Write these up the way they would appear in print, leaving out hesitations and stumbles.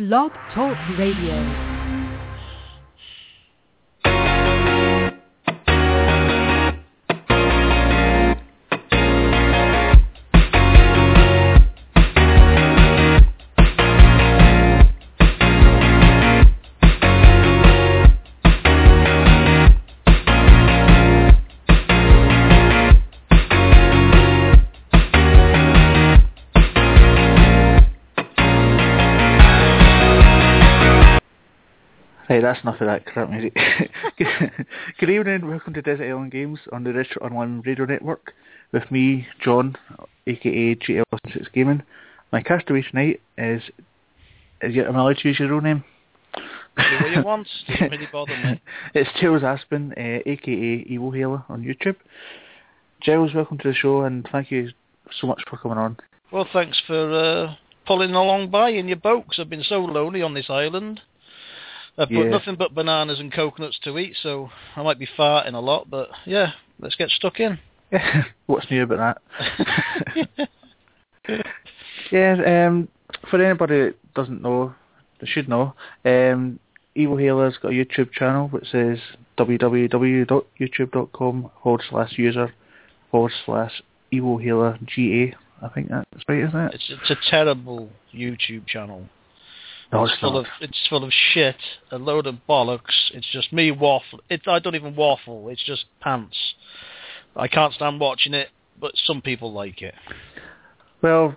Blog Talk Radio. That's enough of that crap music. Good evening and welcome to Desert Island Games on the Retro Online Radio Network with me, John, aka GL6 Gaming. My castaway tonight is am I allowed to use your real name? Do what you want, doesn't really bother me. It's Giles Aspen, aka Evil Healer on YouTube. Giles, welcome to the show and thank you so much for coming on. Well, thanks for pulling along by in your boat, 'cause I've been so lonely on this island. I've put nothing but bananas and coconuts to eat, so I might be farting a lot, but yeah, let's get stuck in. What's new about that? For anybody that doesn't know, they should know, Evil Healer's got a YouTube channel which is www.youtube.com/user/EvilHealerGA. I think that's right, isn't it? It's a terrible YouTube channel. No, it's full of shit, a load of bollocks. It's just me waffle. I don't even waffle. It's just pants. I can't stand watching it, but some people like it. Well,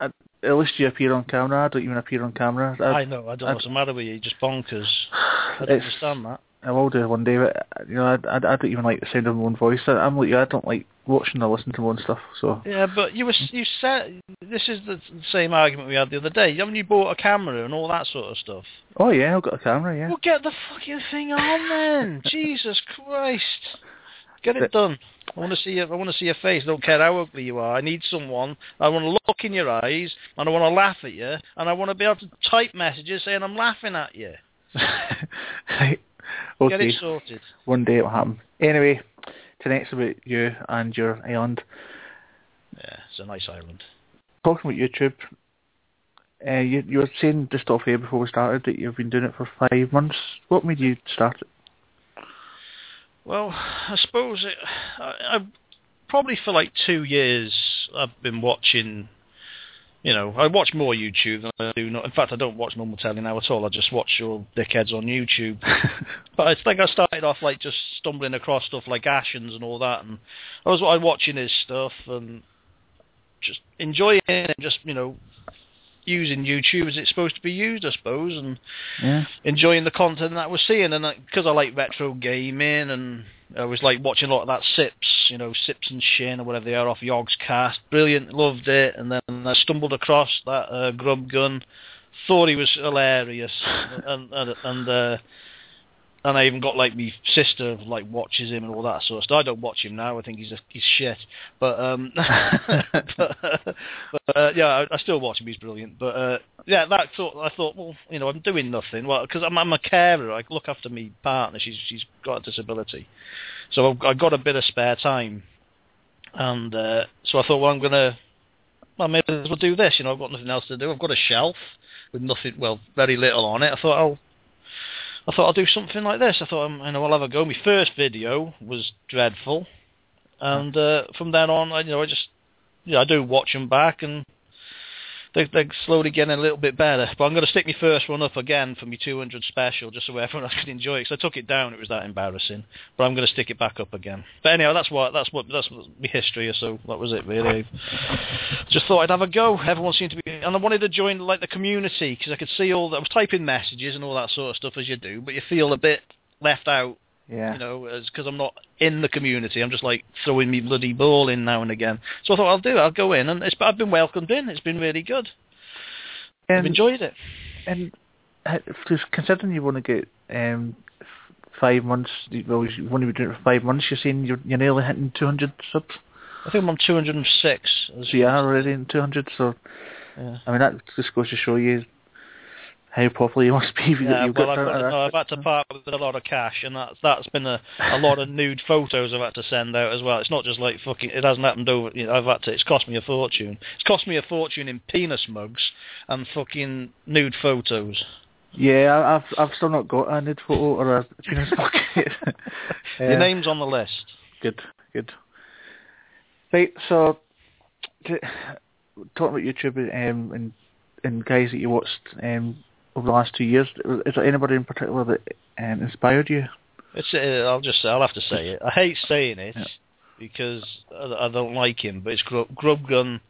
at least you appear on camera. I don't even appear on camera. I know. I don't know what's the matter with you. You're just bonkers. I don't understand that. I will do one day, but I don't even like the sound of my own voice. I'm like you. I don't like watching or listening to my own stuff. So yeah, but you said this is the same argument we had the other day. Haven't you bought a camera and all that sort of stuff? Oh yeah, I've got a camera. Yeah. Well, get the fucking thing on then. Jesus Christ, get it done. I want to see your face. I don't care how ugly you are. I need someone. I want to look in your eyes and I want to laugh at you and I want to be able to type messages saying I'm laughing at you. Right. Okay. Get it sorted. One day it'll happen. Anyway, tonight's about you and your island. Yeah, it's a nice island. Talking about YouTube, you were saying just off air before we started that you've been doing it for 5 months. What made you start it? Well, I suppose I probably for like 2 years I've been watching. You know, I watch more YouTube than I do. In fact, I don't watch normal telly now at all. I just watch your dickheads on YouTube. But I think I started off like just stumbling across stuff like Ashens and all that, and I was watching his stuff and just enjoying it, and just using YouTube as it's supposed to be used, I suppose, and enjoying the content that we're seeing. And because I like retro gaming, and I was like watching a lot of that Sips, Sips and Shin or whatever they are off Yogg's Cast. Brilliant, loved it. And then I stumbled across that Grubgun. Thought he was hilarious, and I even got like my sister like watches him and all that sort of stuff. I don't watch him now. I think he's shit. But I still watch him. He's brilliant. But I thought, well, I'm doing nothing. Well, because I'm a carer. I look after my partner. She's got a disability, so I've got a bit of spare time, and so I thought, well, I may as well do this. I've got nothing else to do. I've got a shelf with nothing. Well, very little on it. I thought I'll do something like this. I thought, I'll have a go. My first video was dreadful, and from then on, I do watch them back, and they're slowly getting a little bit better. But I'm going to stick my first one up again for my 200 special, just so everyone else can enjoy it. Because I took it down; it was that embarrassing. But I'm going to stick it back up again. But anyhow, that's my history. So that was it, really. Just thought I'd have a go. Everyone seemed to be, and I wanted to join like the community because I could see all that. I was typing messages and all that sort of stuff as you do, but you feel a bit left out, because I'm not in the community. I'm just like throwing me bloody ball in now and again. So I thought I'll go in, and I've been welcomed in. It's been really good. I've enjoyed it. And considering you want to get 5 months, you've only been doing it for 5 months. You're saying you're nearly hitting 200 subs. I think I'm on 206. So you are already in 200, so... Yeah. I mean, that just goes to show you how properly you must be that you've got out of that. I've had to part with a lot of cash, and that's been a lot of nude photos I've had to send out as well. It's not just like fucking. It hasn't happened over. You know, I've had to. It's cost me a fortune. It's cost me a fortune in penis mugs and fucking nude photos. Yeah, I've still not got a nude photo or a penis mug. Your name's on the list. Good. Right, so talking about YouTube and guys that you watched over the last 2 years, is there anybody in particular that inspired you? It's I'll have to say it. I hate saying it because I don't like him, but it's Grubgun.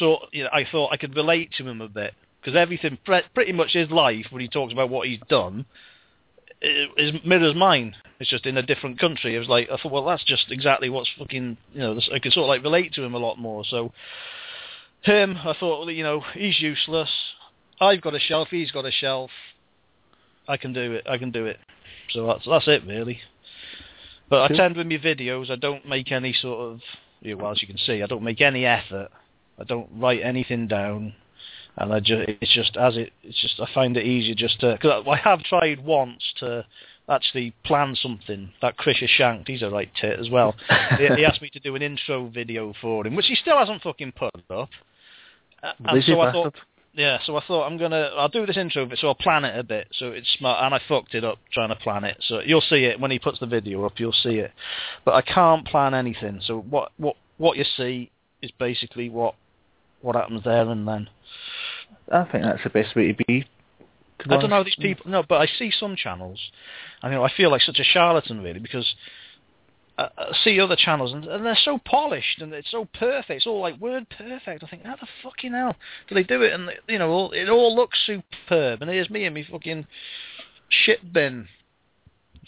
So you know, I thought I could relate to him a bit because everything pretty much his life when he talks about what he's done. It mirrors mine. It's just in a different country. It was like, I thought, well, that's just exactly what's fucking, you know, I could sort of like relate to him a lot more. So him, I thought, well, you know, he's useless. I've got a shelf. He's got a shelf. I can do it. So that's it, really. But I tend with my videos, I don't make any sort of, well, as you can see, I don't make any effort. I don't write anything down. And I find it easier just to, because I have tried once to actually plan something. That Chris Shant, he's a right tit as well. he asked me to do an intro video for him, which he still hasn't fucking put up. And so I thought, I'm I'll do this intro bit, so I'll plan it a bit. So it's smart, and I fucked it up trying to plan it. So you'll see it when he puts the video up. You'll see it, but I can't plan anything. So what you see is basically what happens there and then. I think that's the best way to be. I don't know these people. No, but I see some channels, and I feel like such a charlatan really because I see other channels and they're so polished and it's so perfect. It's all like word perfect. I think, how the fucking hell do they do it? And it all looks superb. And here's me and me fucking shit bin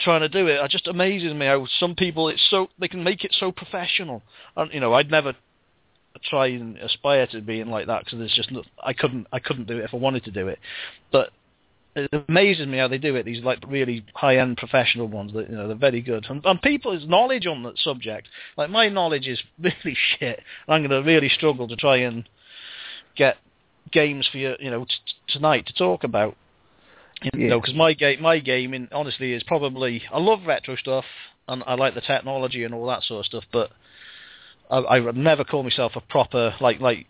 trying to do it. It just amazes me how some people they can make it so professional. And I'd never try and aspire to being like that because there's just I couldn't do it if I wanted to do it, but it amazes me how they do it. These like really high-end professional ones that they're very good, and people's knowledge on that subject, like my knowledge is really shit. I'm going to really struggle to try and get games for you, tonight to talk about, because my gaming honestly is probably, I love retro stuff and I like the technology and all that sort of stuff, but I would never call myself a proper like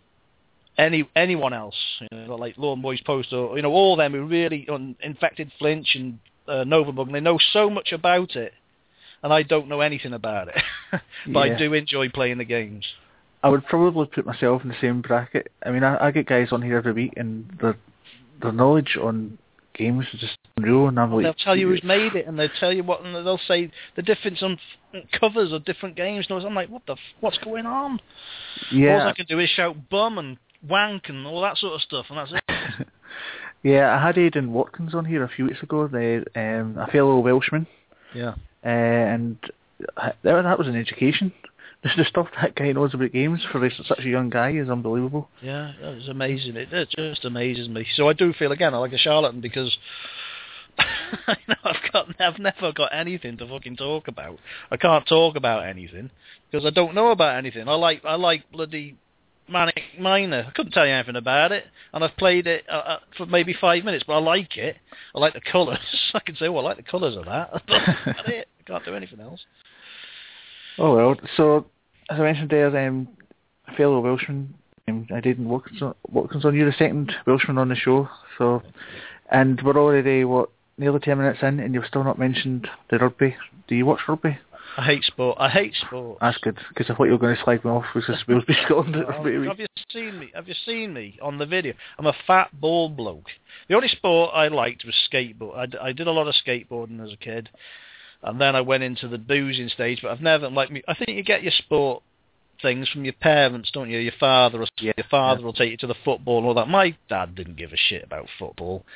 anyone else, like Lawn Boys Post or all them who really Infected Flinch and Nova Bug, and they know so much about it, and I don't know anything about it, but I do enjoy playing the games. I would probably put myself in the same bracket. I mean, I get guys on here every week, and their knowledge on games is just unreal, and I'm like, they'll tell you who's made it, and they'll tell you what, and they'll say the difference on covers of different games. And I'm like, what's going on? Yeah, all I can do is shout bum and wank and all that sort of stuff, and that's it. Yeah, I had Aidan Watkins on here a few weeks ago, a fellow Welshman. Yeah, and that was an education. The stuff that guy knows about games for such a young guy is unbelievable. Yeah, that was amazing. It just amazes me. So I do feel, again, I like a charlatan because I've never got anything to fucking talk about. I can't talk about anything because I don't know about anything. I like bloody Manic Miner. I couldn't tell you anything about it, and I've played it for maybe 5 minutes, but I like it. I like the colours. I can say, well, I like the colours of that. That's it. I can't do anything else. Oh, well, so as I mentioned there, fellow Welshman, Aidan Watkins on, you're the second Welshman on the show, so, and we're already, nearly 10 minutes in, and you've still not mentioned the rugby. Do you watch rugby? I hate sport. That's good, because I thought you were going to slag me off with this Wales v Scotland. Have you seen me on the video? I'm a fat, bald bloke. The only sport I liked was skateboard. I did a lot of skateboarding as a kid. And then I went into the boozing stage, but I've never I think you get your sport things from your parents, don't you? Your father, will take you to the football and all that. My dad didn't give a shit about football,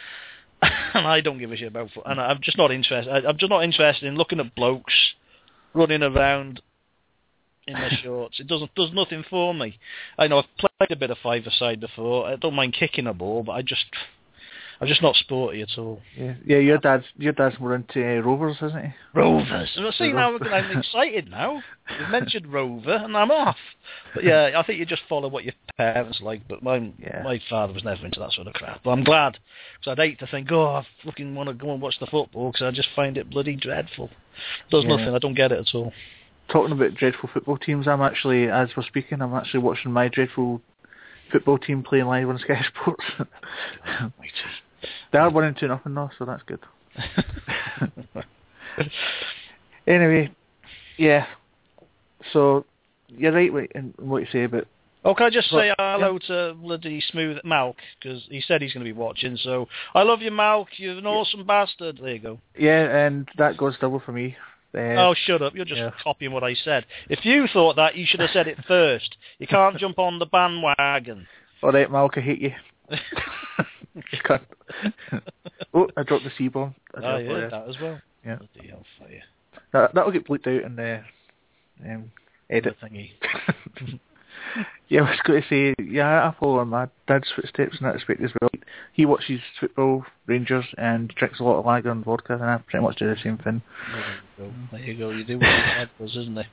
and I don't give a shit about football. And I'm just not interested. I'm just not interested in looking at blokes running around in their shorts. It does nothing for me. I know I've played a bit of five-a-side before. I don't mind kicking a ball, but I just I'm just not sporty at all. Yeah, yeah. Your dad's more into Rovers, isn't he? Rovers. And see, now I'm excited now. You've mentioned Rover, and I'm off. But yeah, I think you just follow what your parents like. But my father was never into that sort of crap. But I'm glad, because I'd hate to think, oh, I fucking want to go and watch the football, because I just find it bloody dreadful. It does nothing. I don't get it at all. Talking about dreadful football teams, as we're speaking, I'm actually watching my dreadful football team playing live on Sky Sports. They are 1-2 though, so that's good. Anyway, yeah. So you're right in what you say about. Oh, can I just say hello to bloody Smooth Malk, because he said he's going to be watching. So I love you, Malk. You're an awesome bastard. There you go. Yeah, and that goes double for me. Oh, shut up. You're just copying what I said. If you thought that, you should have said it first. You can't jump on the bandwagon. All right, Malk, I hate you. You can't. Oh, I dropped the C-bomb. I heard that as well. Yeah. Bloody hell for you. That'll get bleeped out in the edit thingy. Yeah, I was going to say, I follow in my dad's footsteps in that respect as well. He watches football, Rangers, and drinks a lot of lager and vodka, and I pretty much do the same thing. There you go. You do what your dad does, isn't he?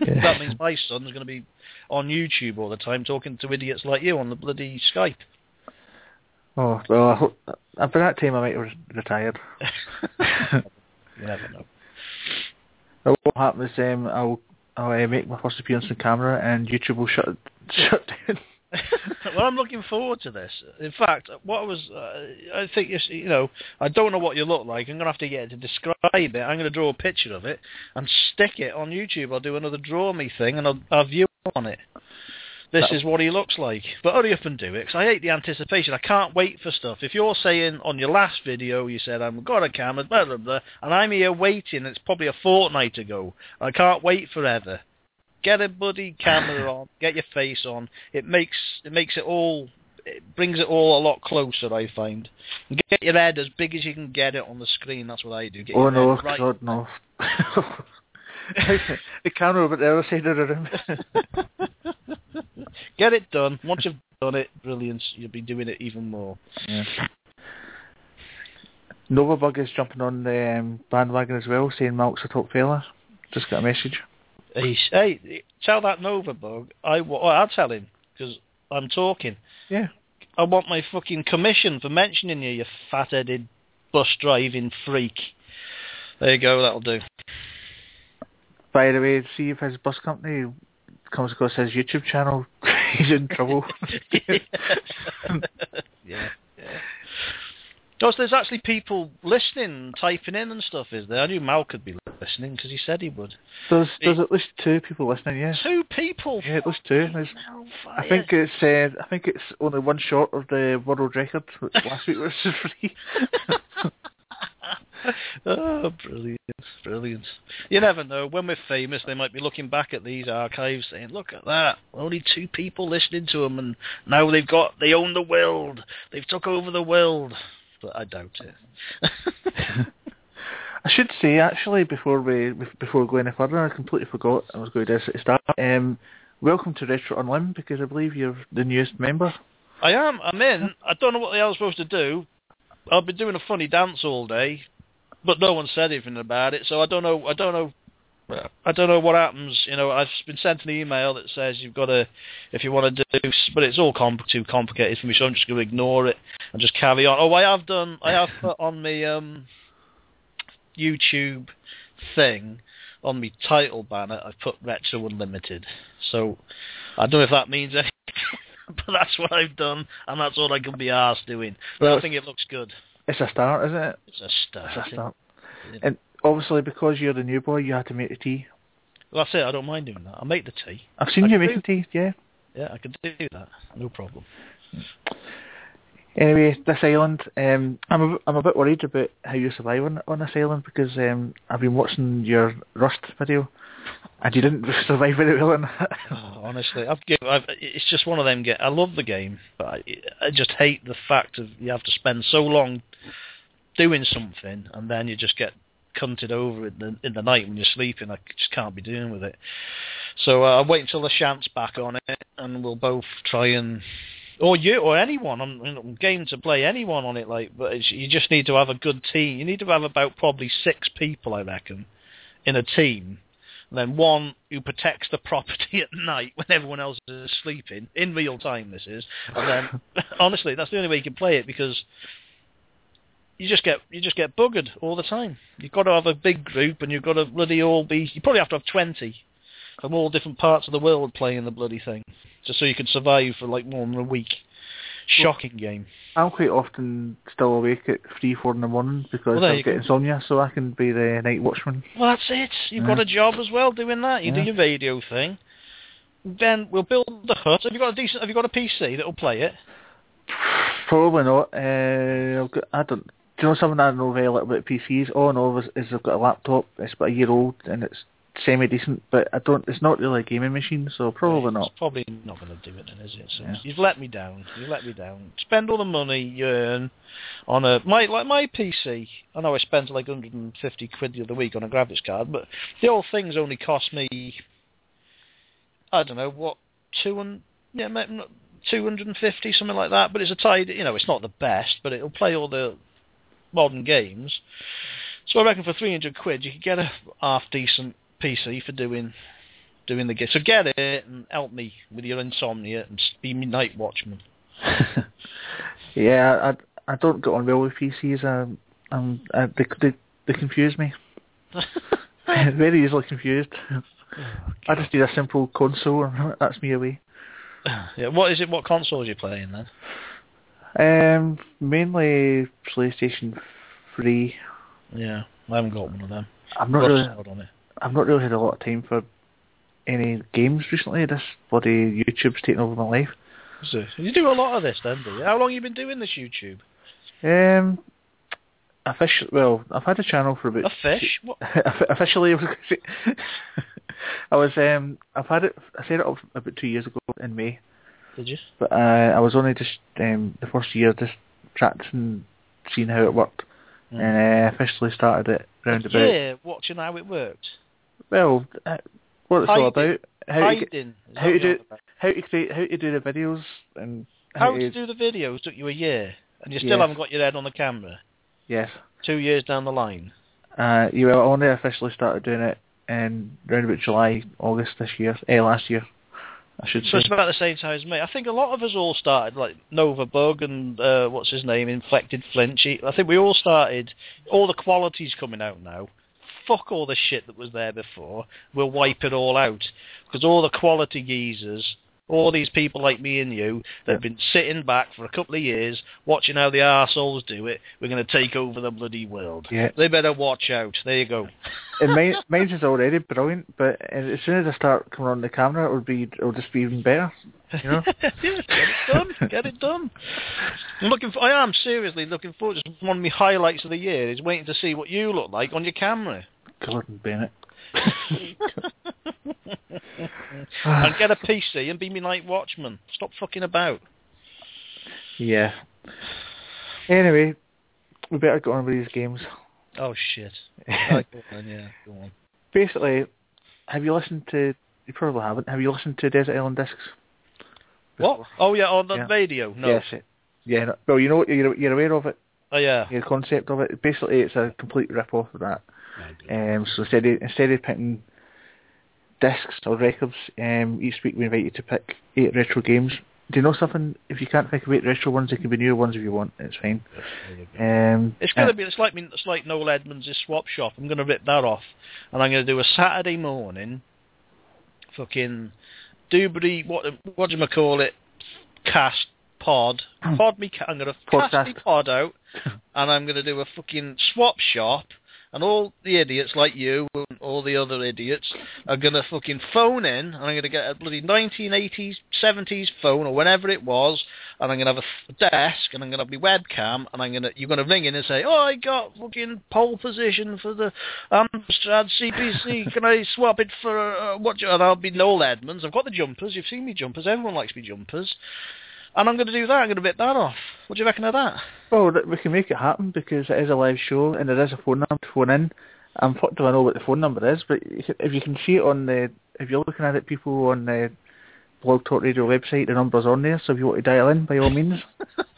Yeah. That means my son's going to be on YouTube all the time talking to idiots like you on the bloody Skype. Oh, well, I hope, by that time I might have retired. You never know. Well, what happens is I'll make my first appearance on camera, and YouTube will shut down. Well, I'm looking forward to this. In fact, I think, I don't know what you look like. I'm going to have to get you to describe it. I'm going to draw a picture of it and stick it on YouTube. I'll do another Draw Me thing, and I'll view on it. This is what he looks like. But hurry up and do it, because I hate the anticipation. I can't wait for stuff. If you're saying on your last video, you said, I've got a camera, blah, blah, blah, and I'm here waiting, it's probably a fortnight ago. I can't wait forever. Get a bloody camera on. Get your face on. It brings it all a lot closer, I find. Get your head as big as you can get it on the screen. That's what I do. Get right. God, no. The camera over the other side of the room. Get it done. Once you've done it, brilliance, you'll be doing it even more. Yeah. Nova Bug is jumping on the bandwagon as well, saying Malk's a top fella. Just got a message. Hey, tell that Nova Bug. I'll tell him, because I'm talking. Yeah. I want my fucking commission for mentioning you fat-headed bus-driving freak. There you go, that'll do. By the way, see if his bus company comes across his YouTube channel, he's in trouble. Yeah. Because there's actually people listening, typing in and stuff, is there? I knew Mal could be listening, because he said he would. There's at least 2 people listening, yeah. 2 people? Yeah, at least 2. I think it's only one short of the world record, which last week was 3. Oh, brilliant. You never know. When we're famous, they might be looking back at these archives saying, look at that, only 2 people listening to them, and now they own the world. They've took over the world. But I doubt it. I should say, actually, before we go any further, I completely forgot I was going to start. Welcome to Retro Unlimited, because I believe you're the newest member. I am. I'm in. I don't know what the hell I'm supposed to do. I've been doing a funny dance all day, but no one said anything about it, so I don't know what happens. I've been sent an email that says if you want to do, but it's all too complicated for me, so I'm just going to ignore it and just carry on. I have put on my YouTube thing, on my title banner, I've put Retro Unlimited. So I don't know if that means anything. But that's what I've done, and that's all I can be arsed doing. Well, I think it looks good. It's a start, isn't it? It's a start. Yeah. And obviously, because you're the new boy, you had to make the tea. Well, that's it. I don't mind doing that. I'll make the tea. I've seen you making tea, yeah. Yeah, I can do that. No problem. Anyway, this island, I'm a bit worried about how you survive on this island, because I've been watching your Rust video, and you didn't survive very well in that. Oh, honestly, it's just one of them. I love the game, but I just hate the fact of you have to spend so long doing something, and then you just get cunted over in the night when you're sleeping. I just can't be dealing with it. So I'll wait until the Shant's back on it, and we'll both try and or you or anyone I'm game to play anyone on it, like, but it's, you just need to have a good team. You need to have about probably 6 people, I reckon, in a team. And then one who protects the property at night when everyone else is sleeping, in real time this is. And then, honestly, that's the only way you can play it, because you just get buggered all the time. You've got to have a big group, and you've got to bloody all be... You probably have to have 20 from all different parts of the world playing the bloody thing, just so you can survive for, like, more than a week. Shocking game. I'm quite often still awake at 3, 4 in the morning because I get insomnia, so I can be the night watchman. Well, that's it. You've got a job as well doing that. You do your radio thing. Then we'll build the hut. Have you got a PC that'll play it? Probably not. Do you know something I know very little about PCs? All I know is I've got a laptop. It's about a year old and it's semi-decent, but it's not really a gaming machine, so probably not. It's probably not going to do it then, is it? So You've let me down. Spend all the money you earn on my PC. I know I spent like 150 quid the other week on a graphics card, but the old thing's only cost me, I don't know, what, 250, something like that, but it's a tidy, it's not the best, but it'll play all the modern games. So I reckon for 300 quid you could get a half-decent PC for doing the game. So get it and help me with your insomnia and be my night watchman. Yeah, I don't get on well with PCs. They confuse me. Very easily confused. Oh, I just need a simple console and that's me away. Yeah, what is it? What consoles are you playing then? Mainly PlayStation 3. Yeah, I haven't got one of them. I've not really had a lot of time for any games recently. This bloody YouTube's taken over my life. So you do a lot of this then, do you? How long have you been doing this YouTube? I've had a channel for about... A fish? What? Officially, I was going to say... I set it up about 2 years ago in May. Did you? But I was only just, the first year, just practicing, seeing how it worked. Mm. And I officially started it round about... Yeah, watching how it worked. Well, what it's all about. How to do the videos and how to do the videos took you a year, and you still haven't got your head on the camera. Yes. 2 years down the line. I only officially started doing it in round about August this year, last year. I should say. So it's about the same time as me. I think a lot of us all started, like Nova Bug and what's his name, Inflected Flinchy. I think we all started. All the quality's coming out now. Fuck all the shit that was there before. We'll wipe it all out, because all the quality geezers, all these people like me and you, they've been sitting back for a couple of years watching how the arseholes do it. We're going to take over the bloody world. Yeah. They better watch out. There you go. Mine's is already brilliant, but as soon as I start coming on the camera, it'll just be even better. You know? Get it done. I am seriously looking forward to one of my highlights of the year is waiting to see what you look like on your camera. Gordon Bennett. And get a PC and be me night watchman. Stop fucking about. Yeah. Anyway, we better get on with these games. Oh shit. Go on. Basically, you probably haven't. Have you listened to Desert Island Discs? What? Oh yeah, on the radio. No. Yes. Yeah. No. Well, you're aware of it. Oh yeah. The concept of it. Basically, it's a complete rip off of that. So instead of picking discs or records, each week we invite you to pick 8 retro games. Do you know something? If you can't pick 8 retro ones, they can be newer ones if you want. It's fine. It's going to be. It's like Noel Edmonds' Swap Shop. I'm going to rip that off, and I'm going to do a Saturday morning. Fucking doobly. What do you call it? Cast. Pod me. I'm going to cast me pod out, and I'm going to do a fucking Swap Shop. And all the idiots like you and all the other idiots are going to fucking phone in, and I'm going to get a bloody 1980s, 70s phone or whenever it was, and I'm going to have a desk, and I'm going to have my webcam, and you're going to ring in and say, oh, I got fucking pole position for the Amstrad CPC. Can I swap it for, and I'll be Noel Edmonds. I've got the jumpers. You've seen me jumpers. Everyone likes me jumpers. And I'm going to do that. I'm going to rip that off. What do you reckon of that? Well, we can make it happen because it is a live show and there is a phone number to phone in. I'm fucked if I know what the phone number is, but if you can see it if you're looking at it, people on the Blog Talk Radio website, the number's on there, so if you want to dial in, by all means,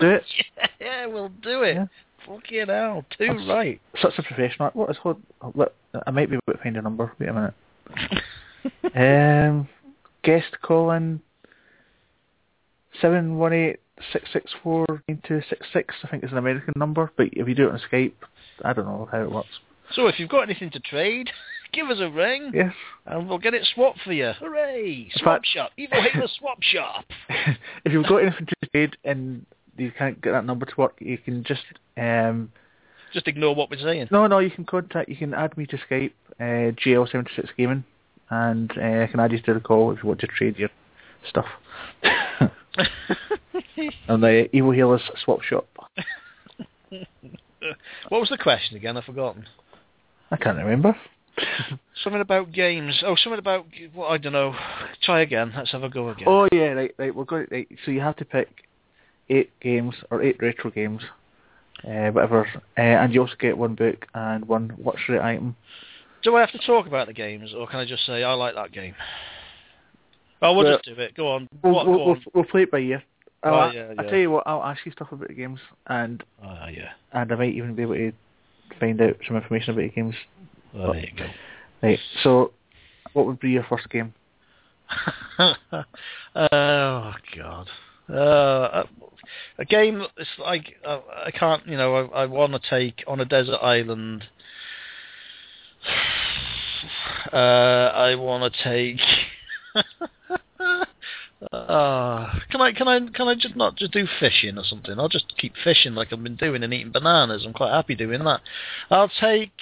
do it. Yeah, we'll do it. Yeah. Fucking hell, right. Such a professional. What is hold? I might be able to find a number. Wait a minute. Guest call in 718-664-9266. I think it's an American number, but if you do it on Skype, I don't know how it works. So if you've got anything to trade, give us a ring. Yes. And we'll get it swapped for you. Hooray! Swap Shop. Evil Healer Swap Shop. If you've got anything to trade and you can't get that number to work, you can just ignore what we're saying. No, you can add me to Skype, GL76 Gaming, and I can add you to the call if you want to trade your stuff. And the Evil Healers Swap Shop. What was the question again? I've forgotten. I can't remember. Something about games. Oh, something about, well, I don't know. Try again. Let's have a go again. Oh yeah, right. We're going. Right. So you have to pick 8 games or 8 retro games, whatever. And you also get 1 book and 1 luxury item. Do I have to talk about the games, or can I just say I like that game? Oh, we'll just do it. Go on. We'll play it by ear. I'll tell you what, I'll ask you stuff about the games, and I might even be able to find out some information about the games. Oh, there you go. Right, so what would be your first game? Oh, God. A game it's like I can't, I want to take on a desert island. I want to take. Can I just not just do fishing or something? I'll just keep fishing like I've been doing and eating bananas. I'm quite happy doing that. I'll take.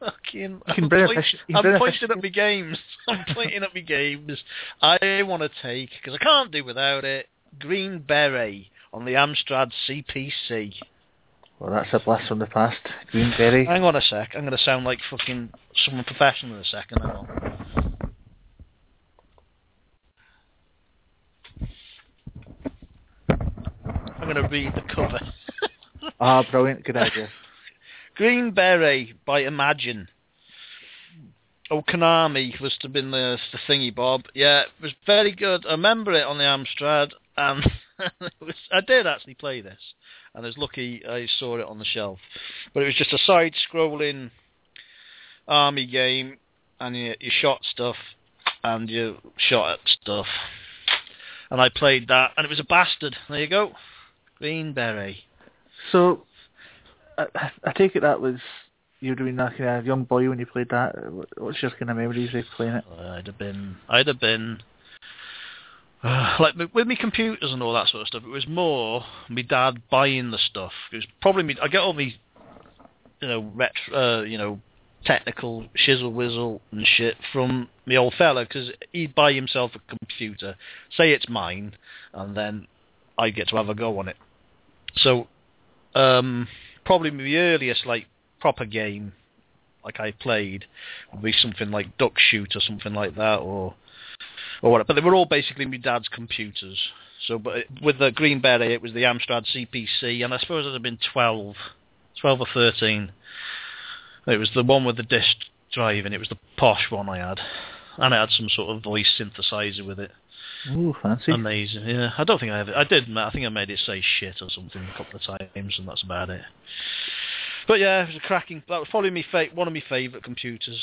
Fucking. I'm pointing at my games. I want to take, because I can't do without it, Green Beret on the Amstrad CPC. Well, that's a blast from the past. Green Beret. Hang on a sec. I'm going to sound like fucking someone professional in a second. Hang on. I'm going to read the cover. Ah, brilliant. Good idea. Green Beret by Imagine. Oh, Konami must have been the thingy bob. Yeah, it was very good. I remember it on the Amstrad, and I did actually play this, and I was lucky I saw it on the shelf. But it was just a side-scrolling army game, and you shot stuff, and you shot at stuff. And I played that, and it was a bastard. There you go. Green Beret. So... I take it that was you were doing that kind of young boy when you played that. What's your kind of memories of playing it? I'd have been like with me computers and all that sort of stuff. It was more me dad buying the stuff. It was probably me. I get all these, retro, technical shizzle whizzle and shit from the old fella, because he'd buy himself a computer, say it's mine, and then I get to have a go on it. So. Probably the earliest proper game I played would be something like Duck Shoot or something like that, or whatever. But they were all basically my dad's computers. So, but with the Green Beret, it was the Amstrad CPC, and I suppose I'd have been 12 or 13. It was the one with the disk drive, and it was the posh one I had, and it had some sort of voice synthesizer with it. Ooh, fancy. Amazing, yeah. I don't think I have it. I think I made it say shit or something a couple of times, and that's about it. But yeah, it was a cracking... That was probably one of my favourite computers.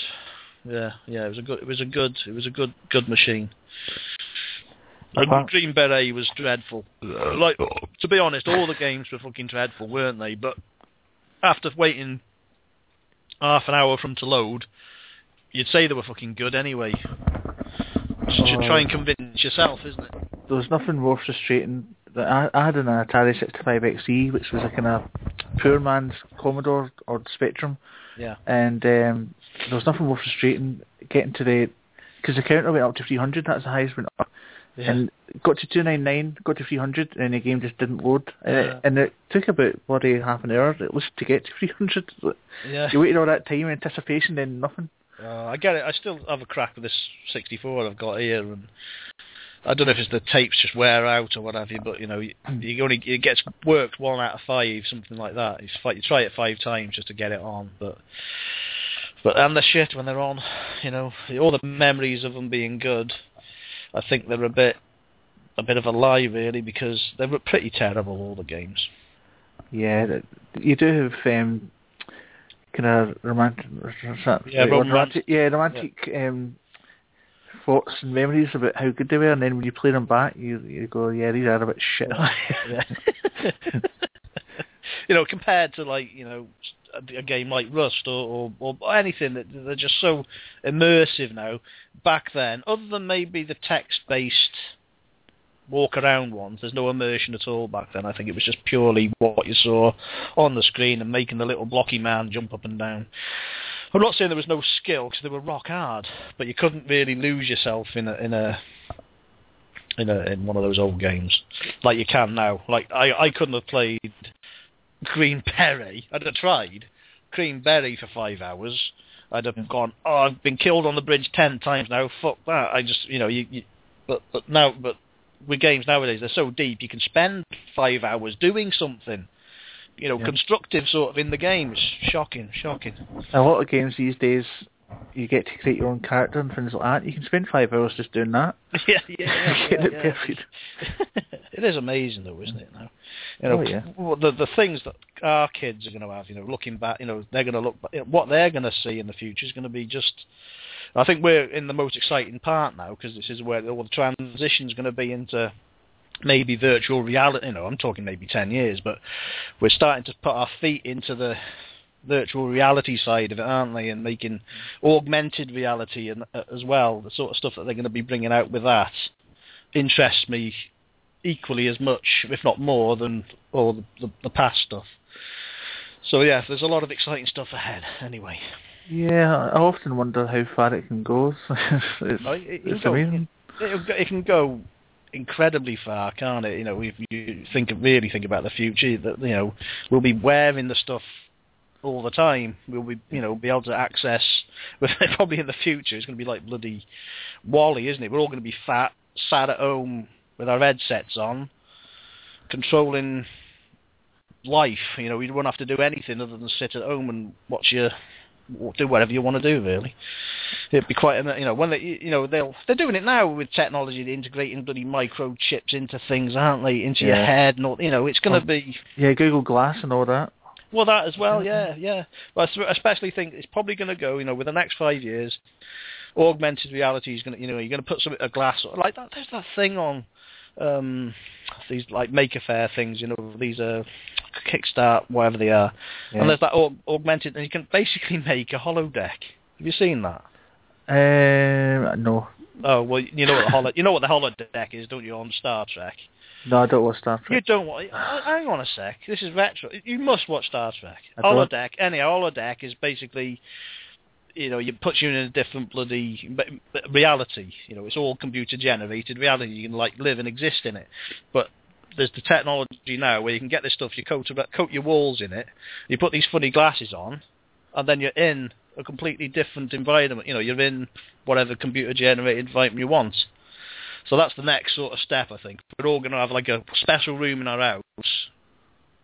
Yeah, it was a good machine. And Green Beret was dreadful. To be honest, all the games were fucking dreadful, weren't they? But after waiting half an hour for them to load, you'd say they were fucking good anyway. To try and convince yourself, isn't it? There was nothing more frustrating. I had an Atari 65 XE, which was a kind of poor man's Commodore or Spectrum. Yeah. And there was nothing more frustrating getting to the... Because the counter went up to 300, that's the highest went up. Yeah. And got to 299, got to 300, and the game just didn't load. And it took about bloody half an hour at least to get to 300. Yeah. You waited all that time in anticipation, then nothing. I get it. I still have a crack with this 64 I've got here, and I don't know if it's the tapes just wear out or what have you, but it gets worked 1 out of 5, something like that. You try it 5 times just to get it on, but and the shit when they're on, all the memories of them being good. I think they're a bit of a lie, really, because they were pretty terrible, all the games. Yeah, you do have kind of romantic thoughts and memories about how good they were, and then when you play them back, you go, yeah, these are a bit shit. You know, compared to, like, you know, a game like Rust or anything, that they're just so immersive now. Back then, other than maybe the text-based walk-around ones, there's no immersion at all back then. I think it was just purely what you saw on the screen and making the little blocky man jump up and down. I'm not saying there was no skill, because they were rock hard, but you couldn't really lose yourself in one of those old games like you can now. Like, I couldn't have played Green Beret. I'd have tried Green Beret for 5 hours. I'd have gone, oh, I've been killed on the bridge 10 times now, fuck that. I just, you know, but with games nowadays, they're so deep, you can spend 5 hours doing something, you know, constructive sort of in the game. It's shocking. A lot of games these days, you get to create your own character and things like that. You can spend 5 hours just doing that. Yeah. It is amazing, though, isn't it? Now, you know, the things that our kids are going to have, you know, looking back, you know, they're going to look back, what they're going to see in the future is going to be just. I think we're in the most exciting part now, because this is where all the transition's going to be into maybe virtual reality. You know, I'm talking maybe 10 years, but we're starting to put our feet into the virtual reality side of it, aren't they? And making augmented reality and as well. The sort of stuff that they're going to be bringing out with that interests me equally as much, if not more, than all the past stuff. So yeah, there's a lot of exciting stuff ahead anyway. Yeah, I often wonder how far it can go. It can go incredibly far, can't it? You know, if you really think about the future, that, you know, we'll be wearing the stuff all the time. We'll be, you know, be able to access. Probably in the future, it's going to be like bloody Wall-E, isn't it? We're all going to be fat, sat at home with our headsets on, controlling life. You know, we won't have to do anything other than sit at home and do whatever you want to do, really. It'd be quite, you know, when they, you know, they're doing it now with technology, they're integrating bloody microchips into things, aren't they? Into your head and all, you know, it's going to be. Yeah, Google Glass and all that. Well, that as well, yeah. But I especially think it's probably going to go, you know, with the next 5 years, augmented reality is going to, you know, you're going to put a glass, like that, there's that thing on, these, like, Maker Faire things, you know, these Kickstart, whatever they are. Yeah. And there's that augmented, and you can basically make a holodeck. Have you seen that? No. Oh, well, you know what the holodeck is, don't you, on Star Trek? No, I don't watch Star Trek. You don't watch? Hang on a sec. This is retro. You must watch Star Trek. Holodeck. Anyhow, holodeck is basically, you know, it puts you in a different bloody reality. You know, it's all computer-generated reality. You can, like, live and exist in it. But there's the technology now where you can get this stuff, you coat your walls in it, you put these funny glasses on, and then you're in a completely different environment. You know, you're in whatever computer-generated environment you want. So that's the next sort of step, I think. We're all going to have, like, a special room in our house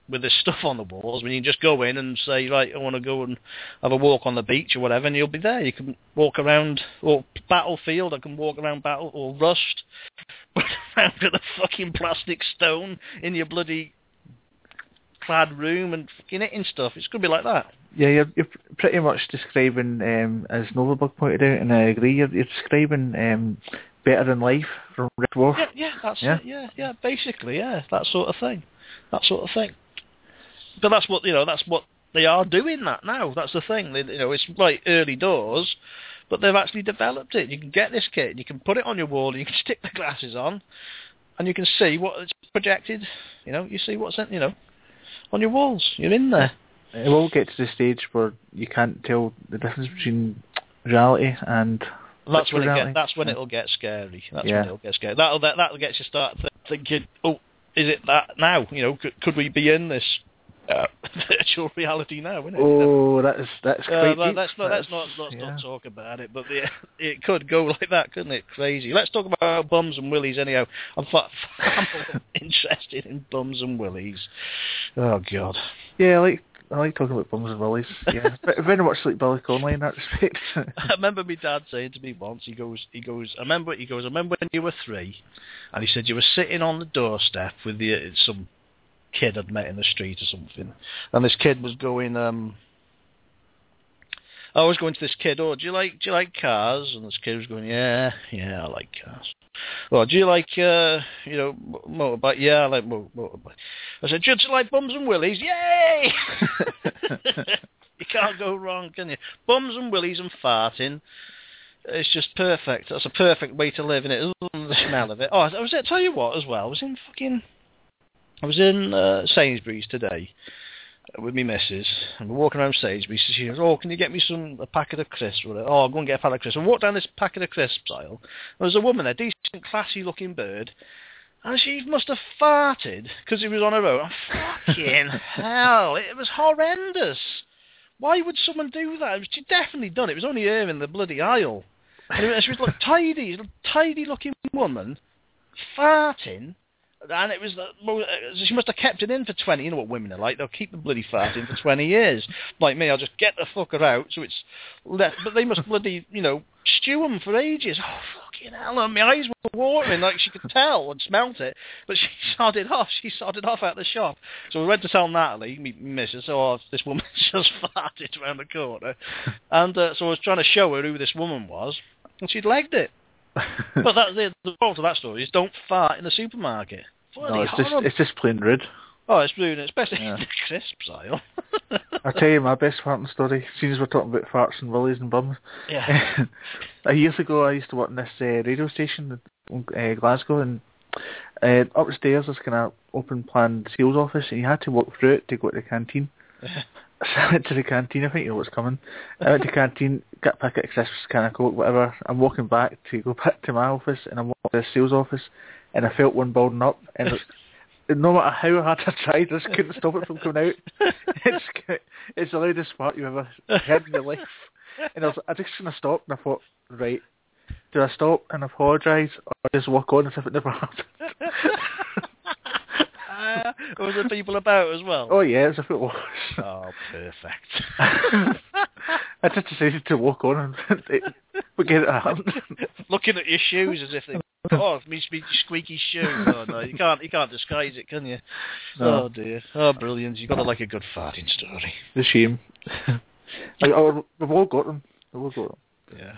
with this stuff on the walls, when you can just go in and say, right, I want to go and have a walk on the beach or whatever, and you'll be there. You can walk around, or Battlefield, I can walk around Battle, or Rust, around with a fucking plastic stone in your bloody clad room and fucking knitting stuff. It's going to be like that. Yeah, you're pretty much describing, as Nova Bug pointed out, and I agree, you're describing Better Than Life from Red Dwarf. Yeah, that's it. Yeah, basically, yeah, that sort of thing. But that's what, you know, that's what they are doing that now. That's the thing. They, you know, it's like early doors, but they've actually developed it. You can get this kit, you can put it on your wall, you can stick the glasses on, and you can see what it's projected. You know, you see what's in, you know, on your walls. You're in there. It will get to the stage where you can't tell the difference between reality and. That's when it'll get scary. That's when it'll get scary. That'll get you start thinking, oh, is it that now? You know, could we be in this virtual reality now? Isn't it? Oh, that's crazy. Let's not talk about it. But it could go like that, couldn't it? Crazy. Let's talk about bums and willies anyhow. I'm far more interested in bums and willies. Oh God. Yeah, like I like talking about bums and willies. Yeah, very much like Billy Connolly in that respect. I remember my dad saying to me once, he goes, I remember when you were 3, and he said you were sitting on the doorstep with some kid I'd met in the street or something, and this kid was going, I was going to this kid, oh, do you like cars? And this kid was going, yeah, I like cars. Well, do you like, motorbike? Yeah, I like motorbike. I said, do you like bums and willies? Yay! You can't go wrong, can you? Bums and willies and farting. It's just perfect. That's a perfect way to live, isn't it? The smell of it. Oh, tell you what, as well, I was in Sainsbury's today with me missus, and we're walking around Sainsbury's, she goes, oh, can you get me a packet of crisps? Oh, I'll go and get a packet of crisps. I walked down this packet of crisps aisle, and there's a woman there, decent, classy-looking bird, and she must have farted, because it was on her own. Fucking hell, it was horrendous. Why would someone do that? She'd definitely done it. It was only her in the bloody aisle. And she was like, tidy-looking woman, farting. And it was she must have kept it in for 20. You know what women are like; they'll keep the bloody fart in for 20 years. Like me, I'll just get the fucker out, so it's left. But they must bloody, stew them for ages. Oh fucking hell! And my eyes were watering, like she could tell and smelt it. But she sodded off. Out the shop. So we went to tell Natalie, me missus. Oh, this woman just farted around the corner, and so I was trying to show her who this woman was, and she'd legged it. But the point of that story is don't fart in the supermarket. No, it's just plain rude. Oh, it's rude, especially in the crisps aisle. I'll tell you my best farting story, seeing as we're talking about farts and willies and bums. Yeah. Years ago I used to work in this radio station in Glasgow, and upstairs there's kind of open plan sales office, and you had to walk through it to go to the canteen. So I went to the canteen, I think you know what's coming. I went to the canteen, got a packet of crisps, can of Coke, whatever. I'm walking back to go back to my office, and I'm walking to the sales office, and I felt one ballin' up, and no matter how hard I tried, I just couldn't stop it from coming out. It's the loudest fart you've ever heard in your life. And I just kind of stopped, and I thought, right, do I stop and apologise, or just walk on as if it never happened? Was there people about as well? Oh yes, if it was. Oh, perfect. I just decided to walk on and forget it happened. Looking at your shoes as if they... Oh, me squeaky shoes. Oh no, you can't disguise it, can you? No. Oh dear. Oh, brilliant. You've got to like a good farting story. The shame. We've all got them. Yeah.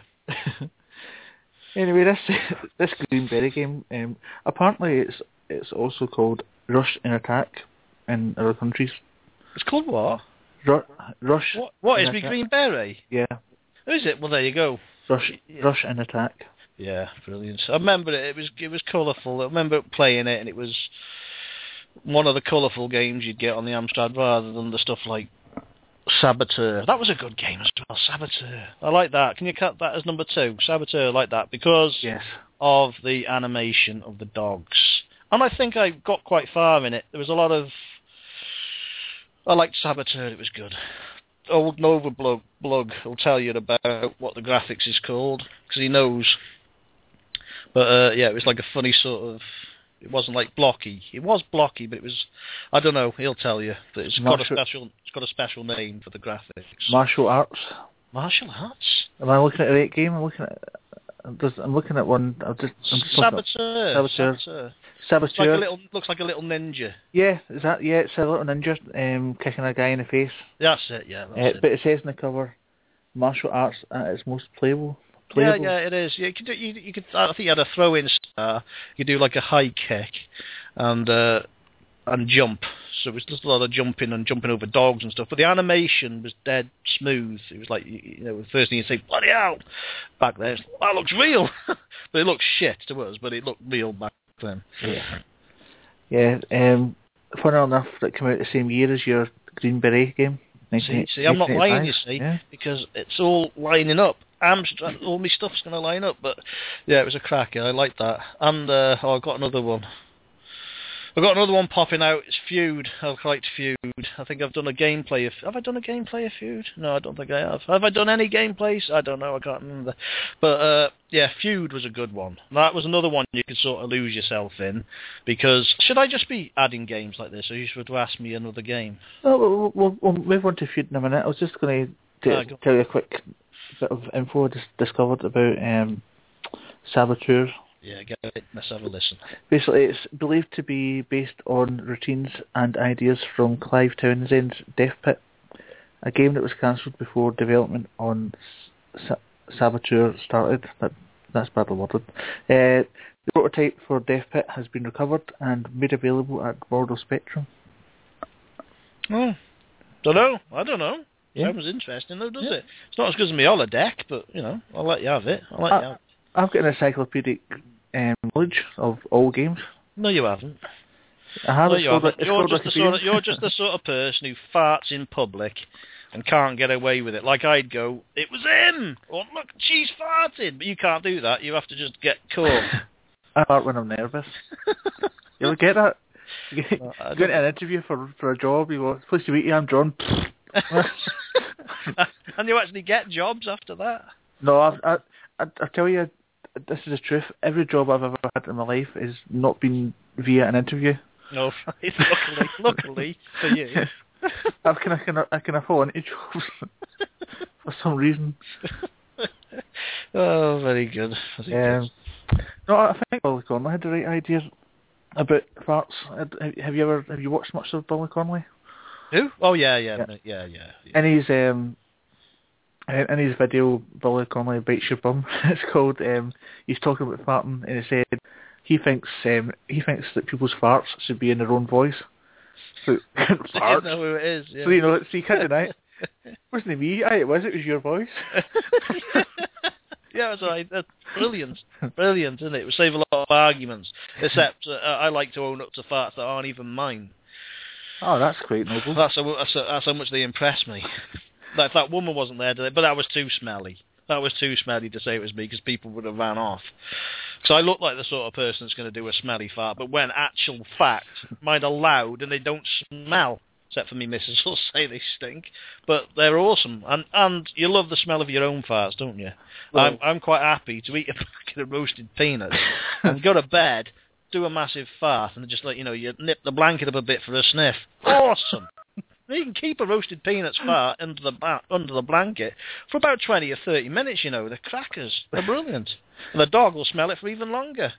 Anyway, this Green Beret game. Apparently, it's also called Rush and Attack in other countries. It's called what? Rush. What is it? Green Beret? Yeah. Who is it? Well, there you go. Rush and Attack. Yeah, brilliant. I remember it. It was colourful. I remember playing it, and it was one of the colourful games you'd get on the Amstrad, rather than the stuff like Saboteur. That was a good game as well. Saboteur. I like that. Can you cut that as number 2? Saboteur. I like that because of the animation of the dogs. And I think I got quite far in it. There was a lot of... I liked Saboteur, it was good. Old Nova Bug will tell you about what the graphics is called, because he knows. But, it was like a funny sort of... It wasn't like blocky. It was blocky, but it was... I don't know, he'll tell you. But it's got a special name for the graphics. Martial Arts? Am I looking at the right game? I'm looking at one. Saboteur. Looks like a little ninja. Yeah, is that? Yeah, it's a little ninja kicking a guy in the face. That's it. Yeah. That's it. But it says in the cover, martial arts at its most playable. Yeah, it is. You could do, you could. I think you had a throw-in star. You could do like a high kick, and jump. So it was just a lot of jumping over dogs and stuff. But the animation was dead smooth. It was like, the first thing you'd say, bloody hell, back there. That looks real. But it looked shit to us, but it looked real back then. Yeah. Funnily enough, that came out the same year as your Green Beret game. See, I'm not lying, because it's all lining up. All my stuff's going to line up. But yeah, it was a cracker. I liked that. And I've got another one popping out. It's Feud. I liked Feud. Feud. I think I've done a gameplay of... Have I done a gameplay of Feud? No, I don't think I have. Have I done any gameplays? I don't know, I can't remember. But, yeah, Feud was a good one. That was another one you could sort of lose yourself in, because... Should I just be adding games like this, or you should ask me another game? Oh, we'll move on to Feud in a minute. I was just going to tell you a quick bit of info I just discovered about Saboteur. Yeah, get it. Let's have a listen. Basically, it's believed to be based on routines and ideas from Clive Townsend's Death Pit, a game that was cancelled before development on Saboteur started. That's badly worded. The prototype for Death Pit has been recovered and made available at Bordeaux Spectrum. Oh, I don't know. Yeah. That was interesting, though, does it? It's not as good as my holodeck, but, you know, I'll let you have it. I've got an encyclopedic knowledge of all games. No, you haven't. I have. No, you haven't. You're just the sort of person who farts in public and can't get away with it. Like, I'd go, it was him! Or, look, she's farted! But you can't do that. You have to just get caught. I fart when I'm nervous. You'll get that. You're going to an interview for a job. You want, pleased to meet you, I'm John. And you actually get jobs after that? No, I tell you, this is the truth. Every job I've ever had in my life has not been via an interview. No, right. Luckily for you. I can afford an interview for some reason. Oh, very good. No, I think Billy Connolly had the right idea about farts. Have you watched much of Billy Connolly? Who? Oh, yeah. And he's in his video, Billy Connolly Bites Your Bum, it's called, he's talking about farting, and he said he thinks that people's farts should be in their own voice. So, fart. I know who it is. Yeah. So, you know, so you can't deny it. Wasn't it me? Aye, it was. It was your voice. Yeah, that's right. That's brilliant. Brilliant, isn't it? It would save a lot of arguments, except I like to own up to farts that aren't even mine. Oh, that's quite noble. That's how much they impress me. Like, if that woman wasn't there today, but that was too smelly. That was too smelly to say it was me, because people would have ran off. So I look like the sort of person that's going to do a smelly fart, but when actual fact, mine are loud and they don't smell, except for me missus will say they stink. But they're awesome, and you love the smell of your own farts, don't you? Well, I'm quite happy to eat a packet of roasted peanuts and go to bed, do a massive fart, and just, like, you know, you nip the blanket up a bit for a sniff. Awesome. You can keep a roasted peanuts fart under the blanket for about 20 or 30 minutes, you know. They're crackers. They're brilliant. And the dog will smell it for even longer.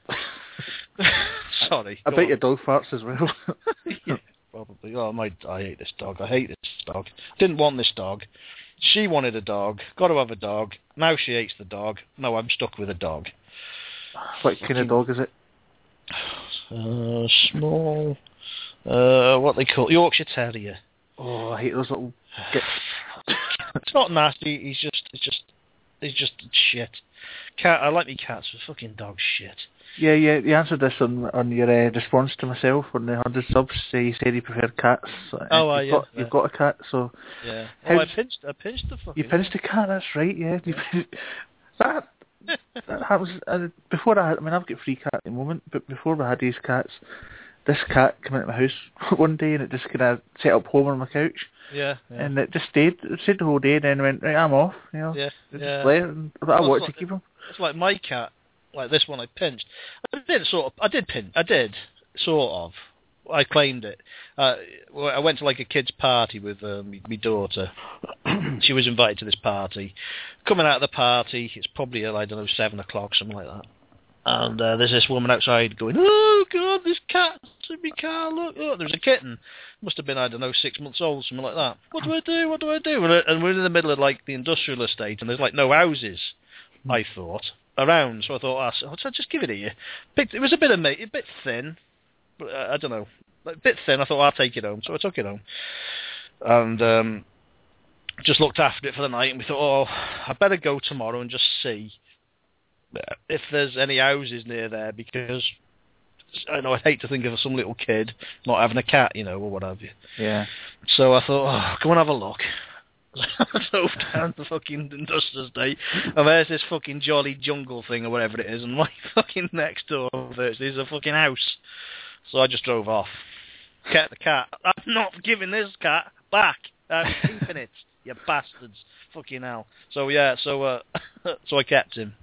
Sorry. I bet your dog farts as well. Yeah, probably. Oh, I hate this dog. I hate this dog. Didn't want this dog. She wanted a dog. Got to have a dog. Now she hates the dog. No, I'm stuck with a dog. What kind of dog is it? Small... what they call... Yorkshire Terrier. Oh, I hate those little... It's not nasty. He's just shit. Cat. I like me cats, but fucking dog shit. Yeah. You answered this on your response to myself on the 100 subs. You said you preferred cats. You've got a cat, so. Yeah. Oh, I pinched the fucking. You pinched the cat. That's right. Yeah. That happens. Before I've got three cats at the moment, but before I had these cats. This cat came into my house one day and it just kind of set up home on my couch. Yeah. And it just stayed. It stayed the whole day and then went, right, I'm off. You know, Just left, but I wanted to keep him. It's like my cat, like this one I pinched. I did, sort of. I claimed it. I went to, like, a kid's party with my daughter. She was invited to this party. Coming out of the party, it's probably, I don't know, 7 o'clock, something like that. And there's this woman outside going, oh, God, this cat's in my car, look, there's a kitten. Must have been, I don't know, 6 months old, something like that. What do I do? And we're in the middle of, like, the industrial estate, and there's, like, no houses, I thought, around. So I thought, I'll just give it a year. It was a bit of meat, a bit thin, but I don't know, a bit thin. I thought, I'll take it home. So I took it home. And just looked after it for the night, and we thought, I better go tomorrow and just see if there's any houses near there, because I know I'd hate to think of some little kid not having a cat, you know, or what have you. Yeah. So I thought, go and have a look. So down the fucking industrial estate, and there's this fucking jolly jungle thing or whatever it is, and my fucking next door there's a fucking house. So I just drove off. Kept the cat. I not giving this cat back. I'm keeping it, you bastards. Fucking hell. So, yeah, so I kept him.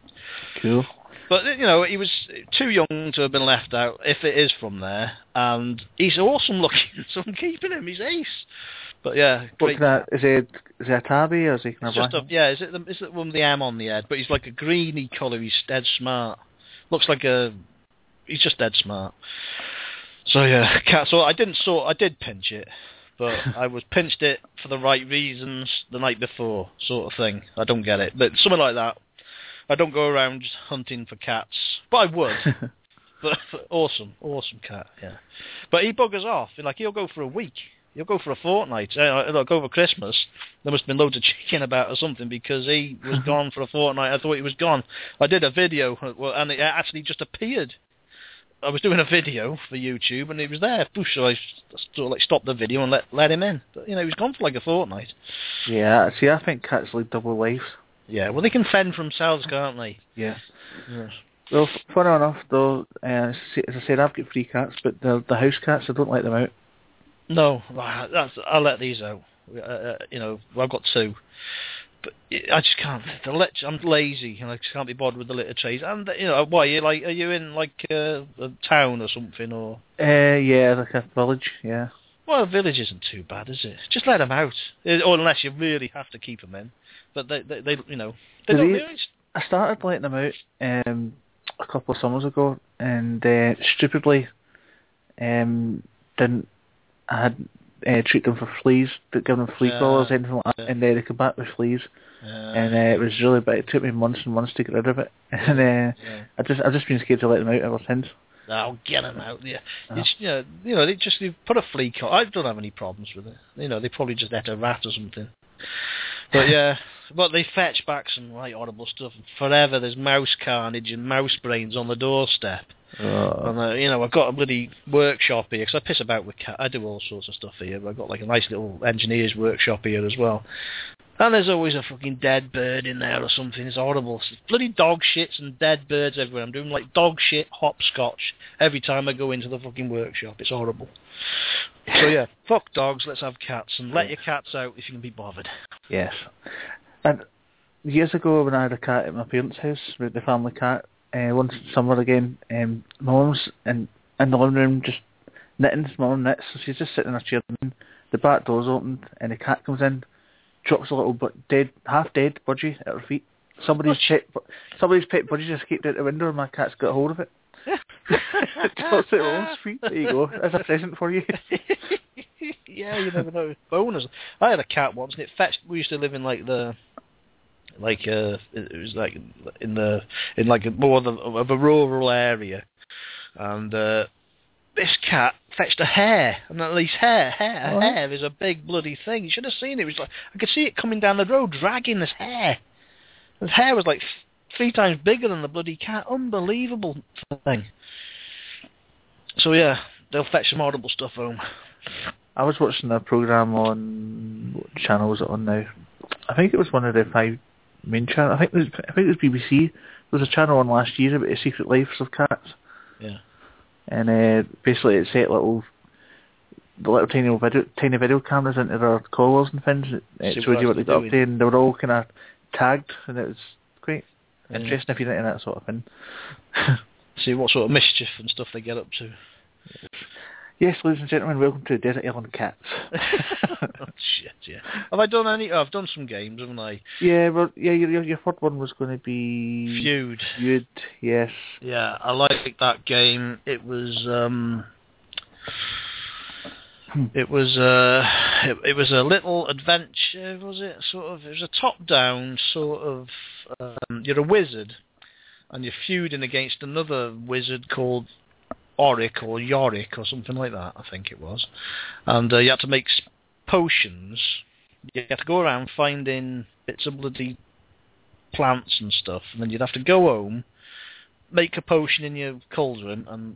Cool. But, you know, he was too young to have been left out, if it is from there. And he's awesome looking, so I'm keeping him. He's ace. But, yeah. What's that? Is it a tabby, or is he kind of black? Yeah, is it one with the M on the head? But he's like a greeny colour. He's dead smart. Looks like a... He's just dead smart. So, yeah. So I did pinch it. But I was pinched it for the right reasons the night before, sort of thing. I don't get it. But something like that. I don't go around hunting for cats. But I would. But awesome cat, yeah. But he buggers off. Like, he'll go for a week. He'll go for a fortnight. Like, over Christmas, there must have been loads of chicken about or something, because he was gone for a fortnight. I thought he was gone. I did a video, and it actually just appeared. I was doing a video for YouTube, and he was there. So I sort of like stopped the video and let him in. But, you know, he was gone for like a fortnight. Yeah, see, I think cats live double lives. Yeah, well, they can fend for themselves, can't they? Yeah. Well, funny enough, though, as I said, I've got 3 cats, but the house cats, I don't let them out. No, I'll let these out. You know, I've got 2. But I just can't. I'm lazy, and I just can't be bothered with the litter trays. And you know, why? Are you in like a town or something, or? Yeah, like a village. Yeah. Well, a village isn't too bad, is it? Just let them out, or unless you really have to keep them in. But they you know, they don't. I started letting them out a couple of summers ago, and stupidly didn't. I had. Treat them for fleas, give them flea collars, anything like that, and they come back with fleas, and it was really bad. It took me months and months to get rid of it, and I've just been scared to let them out ever since. I'll get them out. Yeah, you know, they put a flea collar. I don't have any problems with it. You know, they probably just ate a rat or something. But yeah, but they fetch back some right horrible stuff. Forever there's mouse carnage and mouse brains on the doorstep. And you know, I've got a bloody workshop here, because I piss about with cat. I do all sorts of stuff here. I've got like a nice little engineer's workshop here as well. And there's always a fucking dead bird in there or something. It's horrible. It's bloody dog shits and dead birds everywhere. I'm doing like dog shit hopscotch every time I go into the fucking workshop. It's horrible. So yeah, fuck dogs. Let's have cats, and let your cats out if you can be bothered. Yes. And years ago, when I had a cat at my parents' house, the family cat. One summer again, my mum's in the living room just knitting, my mum knits, so she's just sitting in her chair, and the back door's opened, and the cat comes in, drops a little half-dead budgie at her feet. Somebody's pet budgie escaped out the window, and my cat's got hold of it. Drops it on his feet, there you go, that's a present for you. Yeah, you never know, bonus. I had a cat once, and it fetched, we used to live in it was like in more of a rural area, and this cat fetched a hare, and at least hair is a big bloody thing. You should have seen it. It was like I could see it coming down the road, dragging this hare. This hare was like 3 times bigger than the bloody cat. Unbelievable thing. So yeah, they'll fetch some horrible stuff home. I was watching a program on what channel was it on now? I think it was one of the 5 main channels. I think it was BBC. There was a channel on last year about the secret lives of cats. Yeah. And basically, it set little tiny video cameras into their collars and things. It showed you what they got up to, and they were all kind of tagged, and it was quite interesting if you're into that sort of thing. See what sort of mischief and stuff they get up to. Yes, ladies and gentlemen, welcome to Desert Island Cats. Oh, shit, yeah. Have I done any? Oh, I've done some games, haven't I? Yeah, well, yeah. Your third one was going to be Feud, yes. Yeah, I liked that game. It was a little adventure, was it? Sort of. It was a top-down sort of. You're a wizard, and you're feuding against another wizard called. Oric or Yorick or something like that, I think it was. And you had to make potions. You had to go around finding bits of bloody plants and stuff, and then you'd have to go home, make a potion in your cauldron, and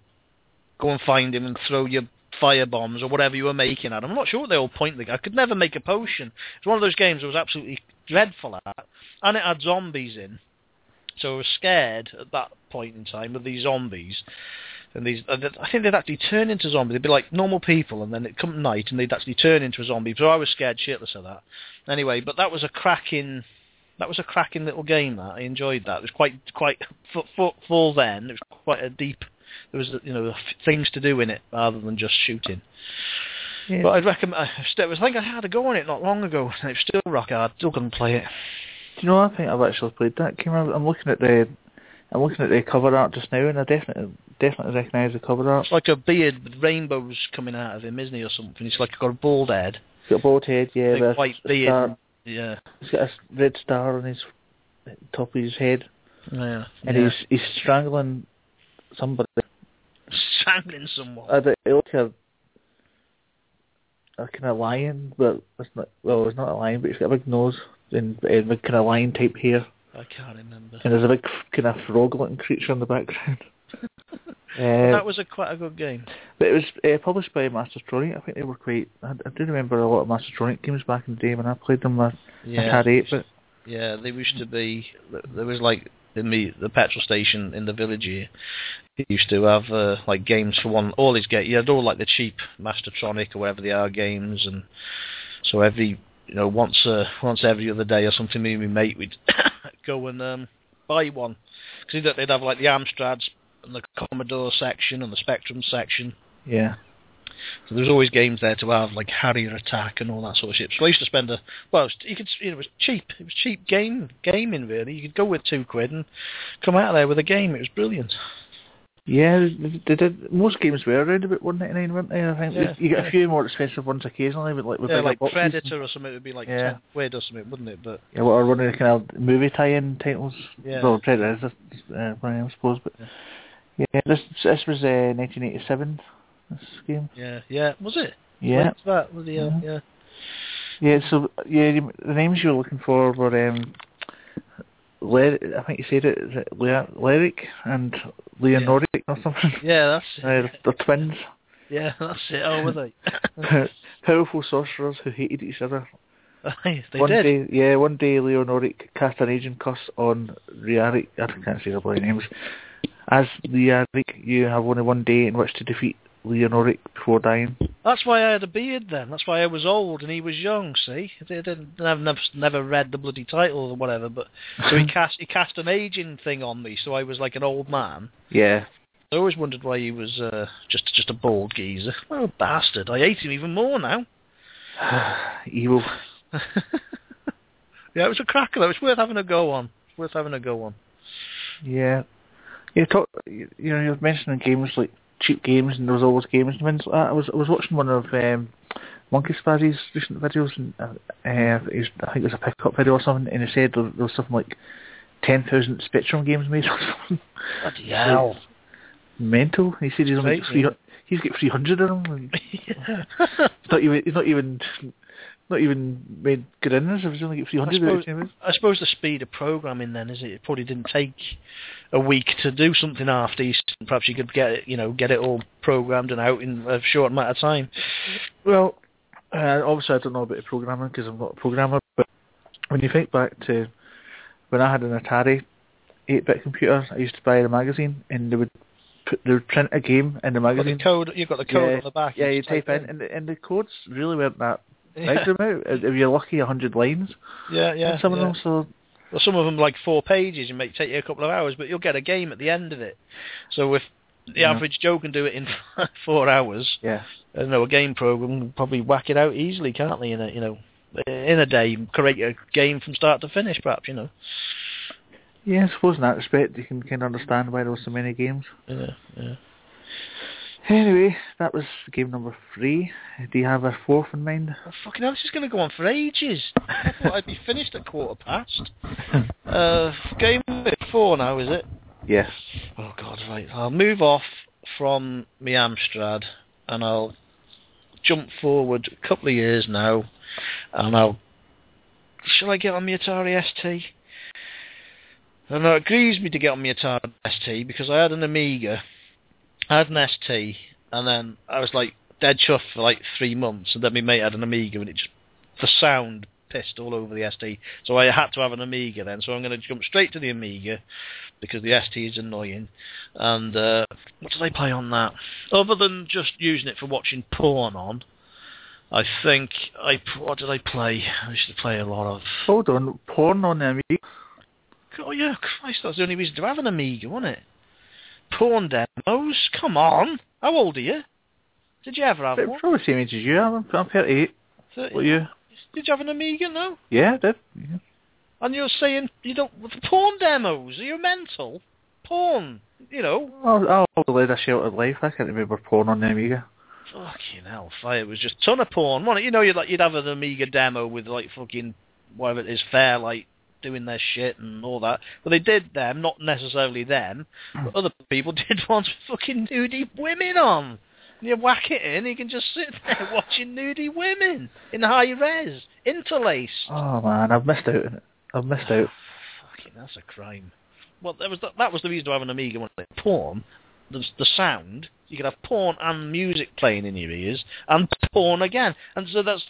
go and find him and throw your firebombs or whatever you were making at him. I'm not sure what they all point at. I could never make a potion. It's one of those games I was absolutely dreadful at, and it had zombies in. So I was scared at that point in time of these zombies. And these, I think they'd actually turn into zombies. They'd be like normal people, and then it'd come night, and they'd actually turn into a zombie. So I was scared shitless of that. Anyway, but that was a cracking little game. That I enjoyed that. It was quite for then. It was quite a deep. There was things to do in it rather than just shooting. Yeah. But I'd recommend. I think I had a go on it not long ago, and it's still rock hard. Still couldn't play it. Do you know? I think I've actually played that game. I'm looking at the cover art just now, and I definitely recognise the cover art. It's like a beard with rainbows coming out of him, isn't he, or something? He's like got a bald head. He's got a bald head, yeah. Big white beard. Star. Yeah. He's got a red star on his top of his head. Yeah. And he's strangling somebody. Strangling someone. Like a kind of lion, but it's not a lion, but he's got a big nose and a kind of lion type hair. I can't remember. And there's a big kind of frog-looking creature in the background. That was quite a good game. But it was published by Mastertronic. I think they were quite... I do remember a lot of Mastertronic games back in the day when I played them. I had 8. But yeah, they used to be... There was like... In the petrol station in the village here, he used to have like games for one. All his games, he had all like the cheap Mastertronic or whatever they are games, and so every once every other day or something, me and my mate would go and buy one, because they'd have like the Amstrads and the Commodore section and the Spectrum section. Yeah. So there's always games there to have, like Harrier Attack and all that sort of shit. So I used to spend it was cheap. It was cheap gaming really. You could go with £2 and come out of there with a game. It was brilliant. Yeah, they did. Most games were around about £1.99, weren't they? I think you get a few more expensive ones occasionally, like Predator or something. It would be like £10 or something, wouldn't it? But yeah, or one of the kind of movie tie-in titles. Yeah, well, Predator is one of them, I suppose. But yeah, this was 1987. This game. Yeah. Was it? Yeah. What's that? Was the, yeah. Yeah. So the names you were looking for were I think you said it Lerick and Leonoric or something. Yeah, that's it. They're twins. Yeah, that's it. Oh, were they? Powerful sorcerers who hated each other. One day Leonoric cast an aging curse on Riaric. I can't say the bloody names. As Learic, you have only one day in which to defeat Leonoric before dying. That's why I had a beard then. That's why I was old and he was young, see? I've never read the bloody title or whatever, but... So he cast an aging thing on me, so I was like an old man. Yeah. I always wondered why he was just a bald geezer. What a bastard. I hate him even more now. Evil. Yeah, it was a cracker though. It's worth having a go on. Yeah. You were mentioning games like cheap games, and there was always games and things like that. I was watching one of Monkey Spazzy's recent videos, and I think it was a pick-up video or something, and he said there was something like 10,000 Spectrum games made or something. Bloody hell. Mental. He said he's got 300 of them. Yeah. He's not even made good innings if he's only got 300. I suppose the speed of programming then, is it? It probably didn't take a week to do something half decent. Perhaps you could get it all programmed and out in a short amount of time. Well, obviously I don't know about the programming because I'm not a programmer, but when you think back to when I had an Atari 8-bit computer, I used to buy the magazine, and they would print a game in the magazine. You've got the code on the back. Yeah, you type in. And the codes really weren't that... Yeah. Them out. If you're lucky, 100 lines. Yeah. And some of them, so... Well, some of them like 4 pages. It might take you a couple of hours, but you'll get a game at the end of it. So if the average Joe can do it in 4 hours, a game program can probably whack it out easily, can't they? In a day, create a game from start to finish, perhaps. Yeah, I suppose in that respect, you can kind of understand why there were so many games. Yeah. Anyway, that was game number 3. Do you have a 4th in mind? Oh, fucking hell, this is going to go on for ages. I thought I'd be finished at 4:15. Game 4 now, is it? Yes. Oh, God, right. I'll move off from my Amstrad, and I'll jump forward a couple of years now, and I'll... Shall I get on my Atari ST? And it grieves me to get on my Atari ST, because I had an Amiga... I had an ST, and then I was like dead chuffed for like 3 months, and then my mate had an Amiga, and the sound pissed all over the ST. So I had to have an Amiga then. So I'm going to jump straight to the Amiga because the ST is annoying. And what did I play on that? Other than just using it for watching porn on, I think what did I play? I used to play a lot of... Hold on, porn on Amiga? Oh yeah, Christ, that's the only reason to have an Amiga, wasn't it? Porn demos? Come on! How old are you? Did you ever have one? Probably the same age as you. I'm 38. 30? What are you? Did you have an Amiga, no? Yeah, I did. Yeah. And you're saying you don't... Porn demos? Are you mental? Porn, you know? I'll lead a sheltered life. I can't remember porn on the Amiga. Fucking hell, it was just a ton of porn, wasn't it? You know, you'd have an Amiga demo with, like, fucking... whatever it is, Fairlight doing their shit and all that. But they did them, not necessarily them. But other people did ones with fucking nudie women on. You whack it in, you can just sit there watching nudie women in high res, interlaced. Oh man, I've missed out. Fucking, that's a crime. Well, that was the reason to have an Amiga, wasn't it? Porn, the sound, you could have porn and music playing in your ears, and porn again. And so that's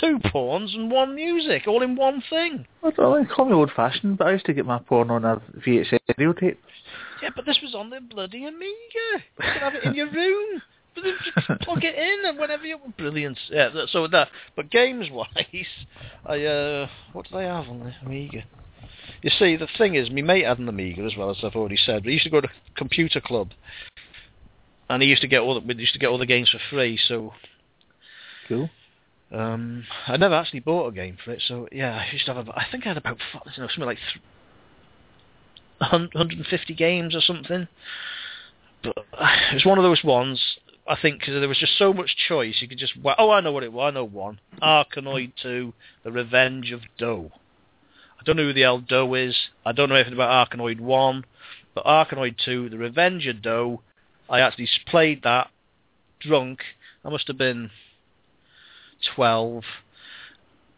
two porns and one music, all in one thing. I don't know, call me old-fashioned, but I used to get my porn on a VHS video tape. Yeah, but this was on the bloody Amiga. You could have it in your room. Just plug it in and whenever you... Brilliant. Yeah, so that... But games-wise, what did I have on the Amiga? You see, the thing is, my mate had an Amiga as well, as I've already said, but he used to go to a computer club and we used to get all the games for free, so... Cool. I never actually bought a game for it, so yeah, I used to have... I think I had about, you know, something like 150 games or something. But it was one of those ones... I think because there was just so much choice, you could just... Oh, I know what it was. I know one. Arkanoid 2 the Revenge of Doh. I don't know who the hell Doh is. I don't know anything about Arkanoid 1. But Arkanoid 2 the Revenge of Doh, I actually played that drunk. I must have been 12.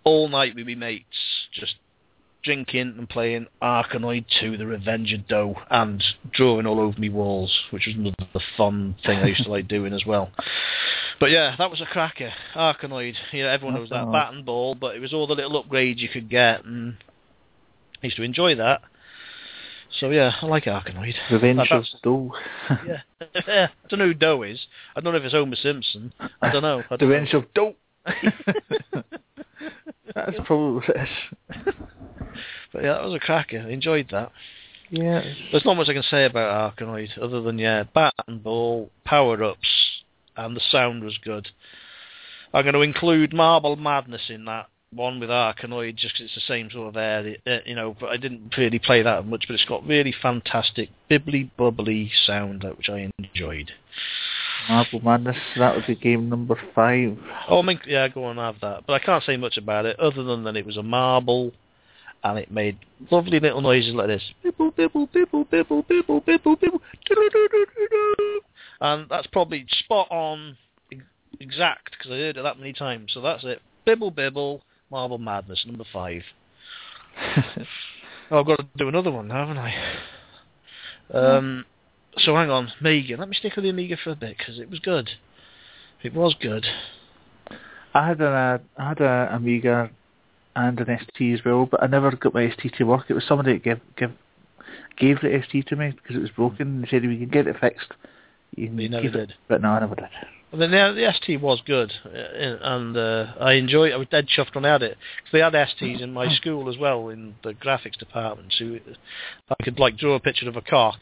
All night with my mates. Just drinking and playing Arkanoid 2 the Revenge of Doh and drawing all over me walls, which was another fun thing I used to like doing as well. But yeah, that was a cracker. Arkanoid, you know, everyone knows that. Bat and ball, but it was all the little upgrades you could get, and I used to enjoy that. So yeah, I like Arkanoid. Revenge of Doh. Yeah. I don't know who Doh is. I don't know if it's Homer Simpson. I don't know. Revenge of Doh. That's probably it. But yeah, that was a cracker. I enjoyed that. Yeah. There's not much I can say about Arkanoid other than, yeah, bat and ball, power-ups, and the sound was good. I'm going to include Marble Madness in that one with Arkanoid just because it's the same sort of area, you know, but I didn't really play that much, but it's got really fantastic bibbly-bubbly sound, which I enjoyed. Marble Madness, that would be game number 5. Oh, I mean, yeah, go on and have that. But I can't say much about it other than that it was a marble... and it made lovely little noises like this. Bibble, bibble, bibble, bibble, bibble, bibble, bibble. And that's probably spot on exact, because I heard it that many times. So that's it. Bibble, bibble, Marble Madness, number 5. Oh, I've got to do another one now, haven't I? So hang on, Amiga. Let me stick with the Amiga for a bit, because it was good. It was good. I had an Amiga... and an ST as well, but I never got my ST to work. It was somebody that gave the ST to me because it was broken. They said, we can get it fixed. You never did. But no, I never did. I mean, the ST was good, and I enjoyed it. I was dead chuffed when I had it, because they had STs in my school as well, in the graphics department, so I could, like, draw a picture of a cock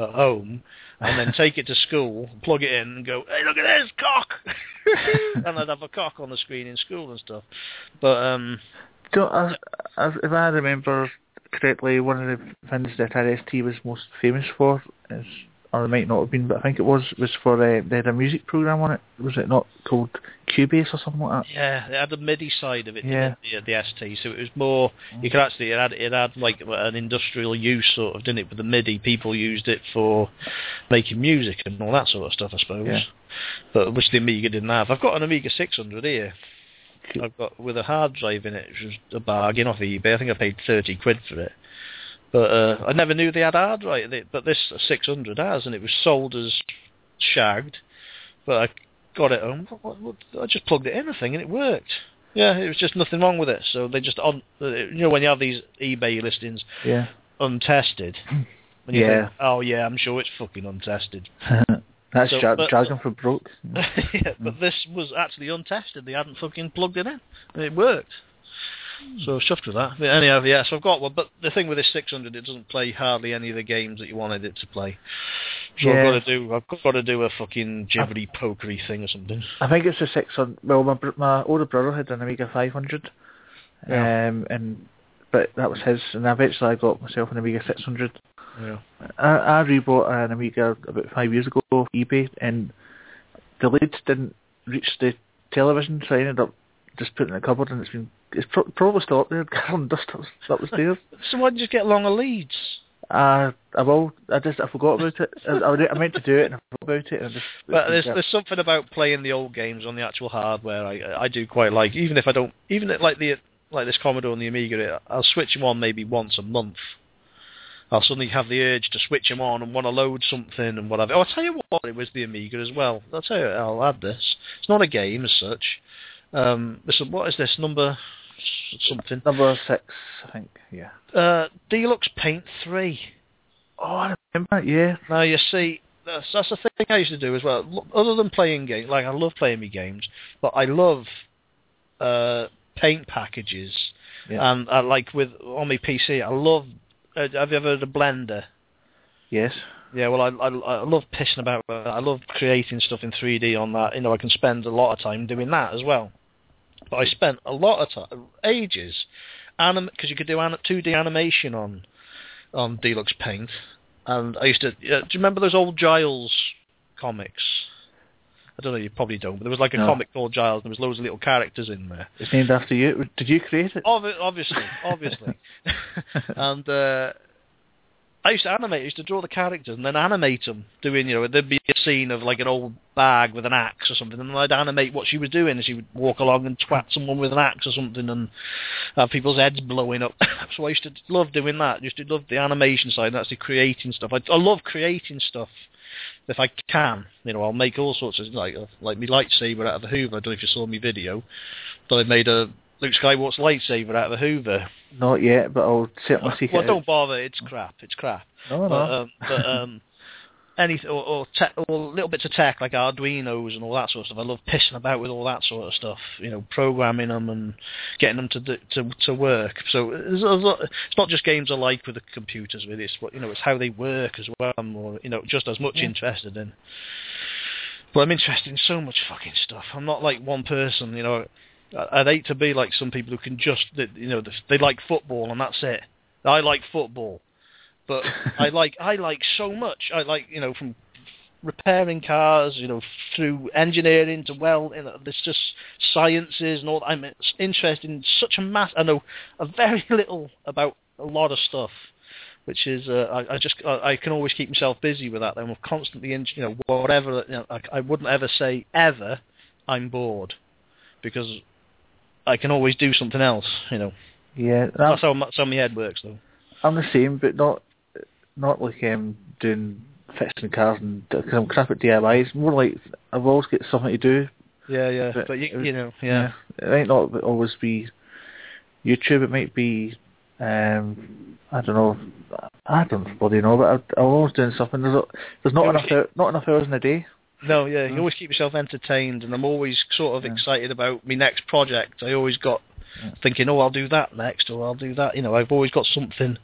at home, and then take it to school, plug it in, and go, hey, look at this, cock! And I'd have a cock on the screen in school and stuff. But, if I remember correctly, one of the things that Atari ST was most famous for, is, or it might not have been, but I think it was for, they had a music program on it, was it not called Cubase or something like that? Yeah, they had the MIDI side of it, yeah. The ST, so it was more, you could actually, it had like an industrial use sort of, didn't it, but the MIDI people used it for making music and all that sort of stuff, I suppose, yeah. But which the Amiga didn't have. I've got an Amiga 600 here. I've got with a hard drive in it, which was a bargain off eBay. I think I paid 30 quid for it, but I never knew they had hard drive. But this 600 has, and it was sold as shagged. But I got it home. I just plugged it in, I think, and it worked. Yeah, it was just nothing wrong with it. So they just on, you know, when you have these eBay listings, untested. And you think, oh yeah, I'm sure it's fucking untested. That's so, Dragon for broke. Yeah, but this was actually untested. They hadn't fucking plugged it in, and it worked. So I was chuffed with that. But anyhow, yeah, so I've got one. But the thing with this 600, it doesn't play hardly any of the games that you wanted it to play. So yeah. I've got to do a fucking jibbery pokery thing or something. I think it's the 600. Well, my older brother had an Amiga 500, but that was his. And eventually I got myself an Amiga 600. Yeah. I rebought an Amiga about 5 years ago off eBay, and the leads didn't reach the television, so I ended up just putting it in the cupboard, and it's probably still up there, gathering dust up the stairs. So why did you just get longer leads? I forgot about it. I meant to do it and I forgot about it. And but there's something about playing the old games on the actual hardware I do quite like, even if I don't, even like this Commodore and the Amiga, I'll switch them on maybe once a month. I'll suddenly have the urge to switch them on and want to load something and whatever. Oh, I'll tell you what, it was the Amiga as well. I'll tell you, I'll add this. It's not a game as such. What is this, number something? Number 6, I think, yeah. Deluxe Paint 3. Oh, I remember, yeah. Now, you see, that's the thing I used to do as well. Other than playing games, like, I love playing me games, but I love paint packages. Yeah. And, on my PC, I love... have you ever heard of Blender? Yes. Yeah, well, I love pissing about that. I love creating stuff in 3D on that. You know, I can spend a lot of time doing that as well. But I spent a lot of time, ages, because you could do 2D animation on Deluxe Paint. And I used to... do you remember those old Giles comics? I don't know, you probably don't, but there was like a comic called Giles, and there was loads of little characters in there. It's named after you. Did you create it? Obviously. And I used to animate, I used to draw the characters and then animate them, doing, you know, there'd be a scene of like an old bag with an axe or something, and I'd animate what she was doing, and she would walk along and twat someone with an axe or something, and have people's heads blowing up. So I used to love doing that. I used to love the animation side, and actually creating stuff. I love creating stuff. If I can, you know, I'll make all sorts of, like my lightsaber out of the Hoover. I don't know if you saw my video, but I made a Luke Skywalker's lightsaber out of the Hoover. Not yet, but I'll certainly seek it out. Well, don't bother, it's crap. No. Anything, or little bits of tech, like Arduinos and all that sort of stuff. I love pissing about with all that sort of stuff, you know, programming them and getting them to work. So it's not just games I like with the computers, really. It's what, you know, it's how they work as well. I'm more, you know, just as much interested in. But I'm interested in so much fucking stuff. I'm not like one person, you know. I'd hate to be like some people who can just, you know, they like football and that's it. I like football. But I like so much. I like, you know, from repairing cars, you know, through engineering to welding. You know, there's just sciences and all. I'm interested in such a mass. I know a very little about a lot of stuff, which is I can always keep myself busy with that. Then I'm constantly in, you know, whatever. You know, I wouldn't ever say ever I'm bored, because I can always do something else. You know. Yeah. That's how my head works, though. I'm the same, but not. Not like doing fixing cars and some crap at DIY. It's more like I've always got something to do. Yeah. But you know, it might not always be YouTube. It might be I don't know. I don't bloody know. But I'm always doing something. There's not enough hours in a day. No, yeah. You always keep yourself entertained, and I'm always sort of excited about my next project. I always got thinking, oh, I'll do that next, or I'll do that. You know, I've always got something.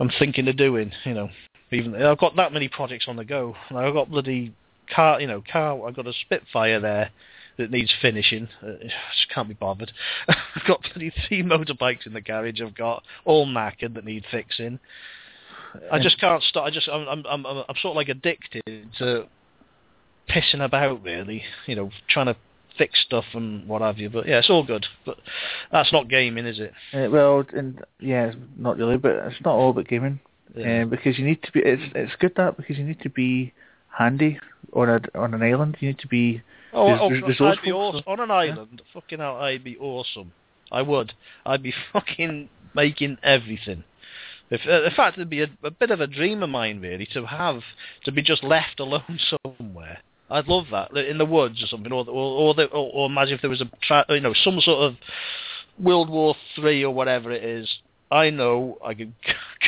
I'm thinking of doing, you know. Even I've got that many projects on the go. I've got bloody car, you know, I've got a Spitfire there that needs finishing. I just can't be bothered. I've got bloody 3 motorbikes in the garage. I've got all knackered that need fixing. I just can't stop. I'm sort of like addicted to pissing about, really. You know, trying to fix stuff and what have you, but yeah, it's all good. But that's not gaming, is it? Well, and yeah, not really, but it's not all about gaming. Yeah. Because you need to be. It's good that, because you need to be handy on an island. You need to be. I'd be awesome on an island. Yeah. Fucking hell, I'd be awesome. I would. I'd be fucking making everything. In fact, it'd be a bit of a dream of mine, really, to be just left alone somewhere. I'd love that in the woods or something, or imagine if there was some sort of World War III or whatever it is. I know I could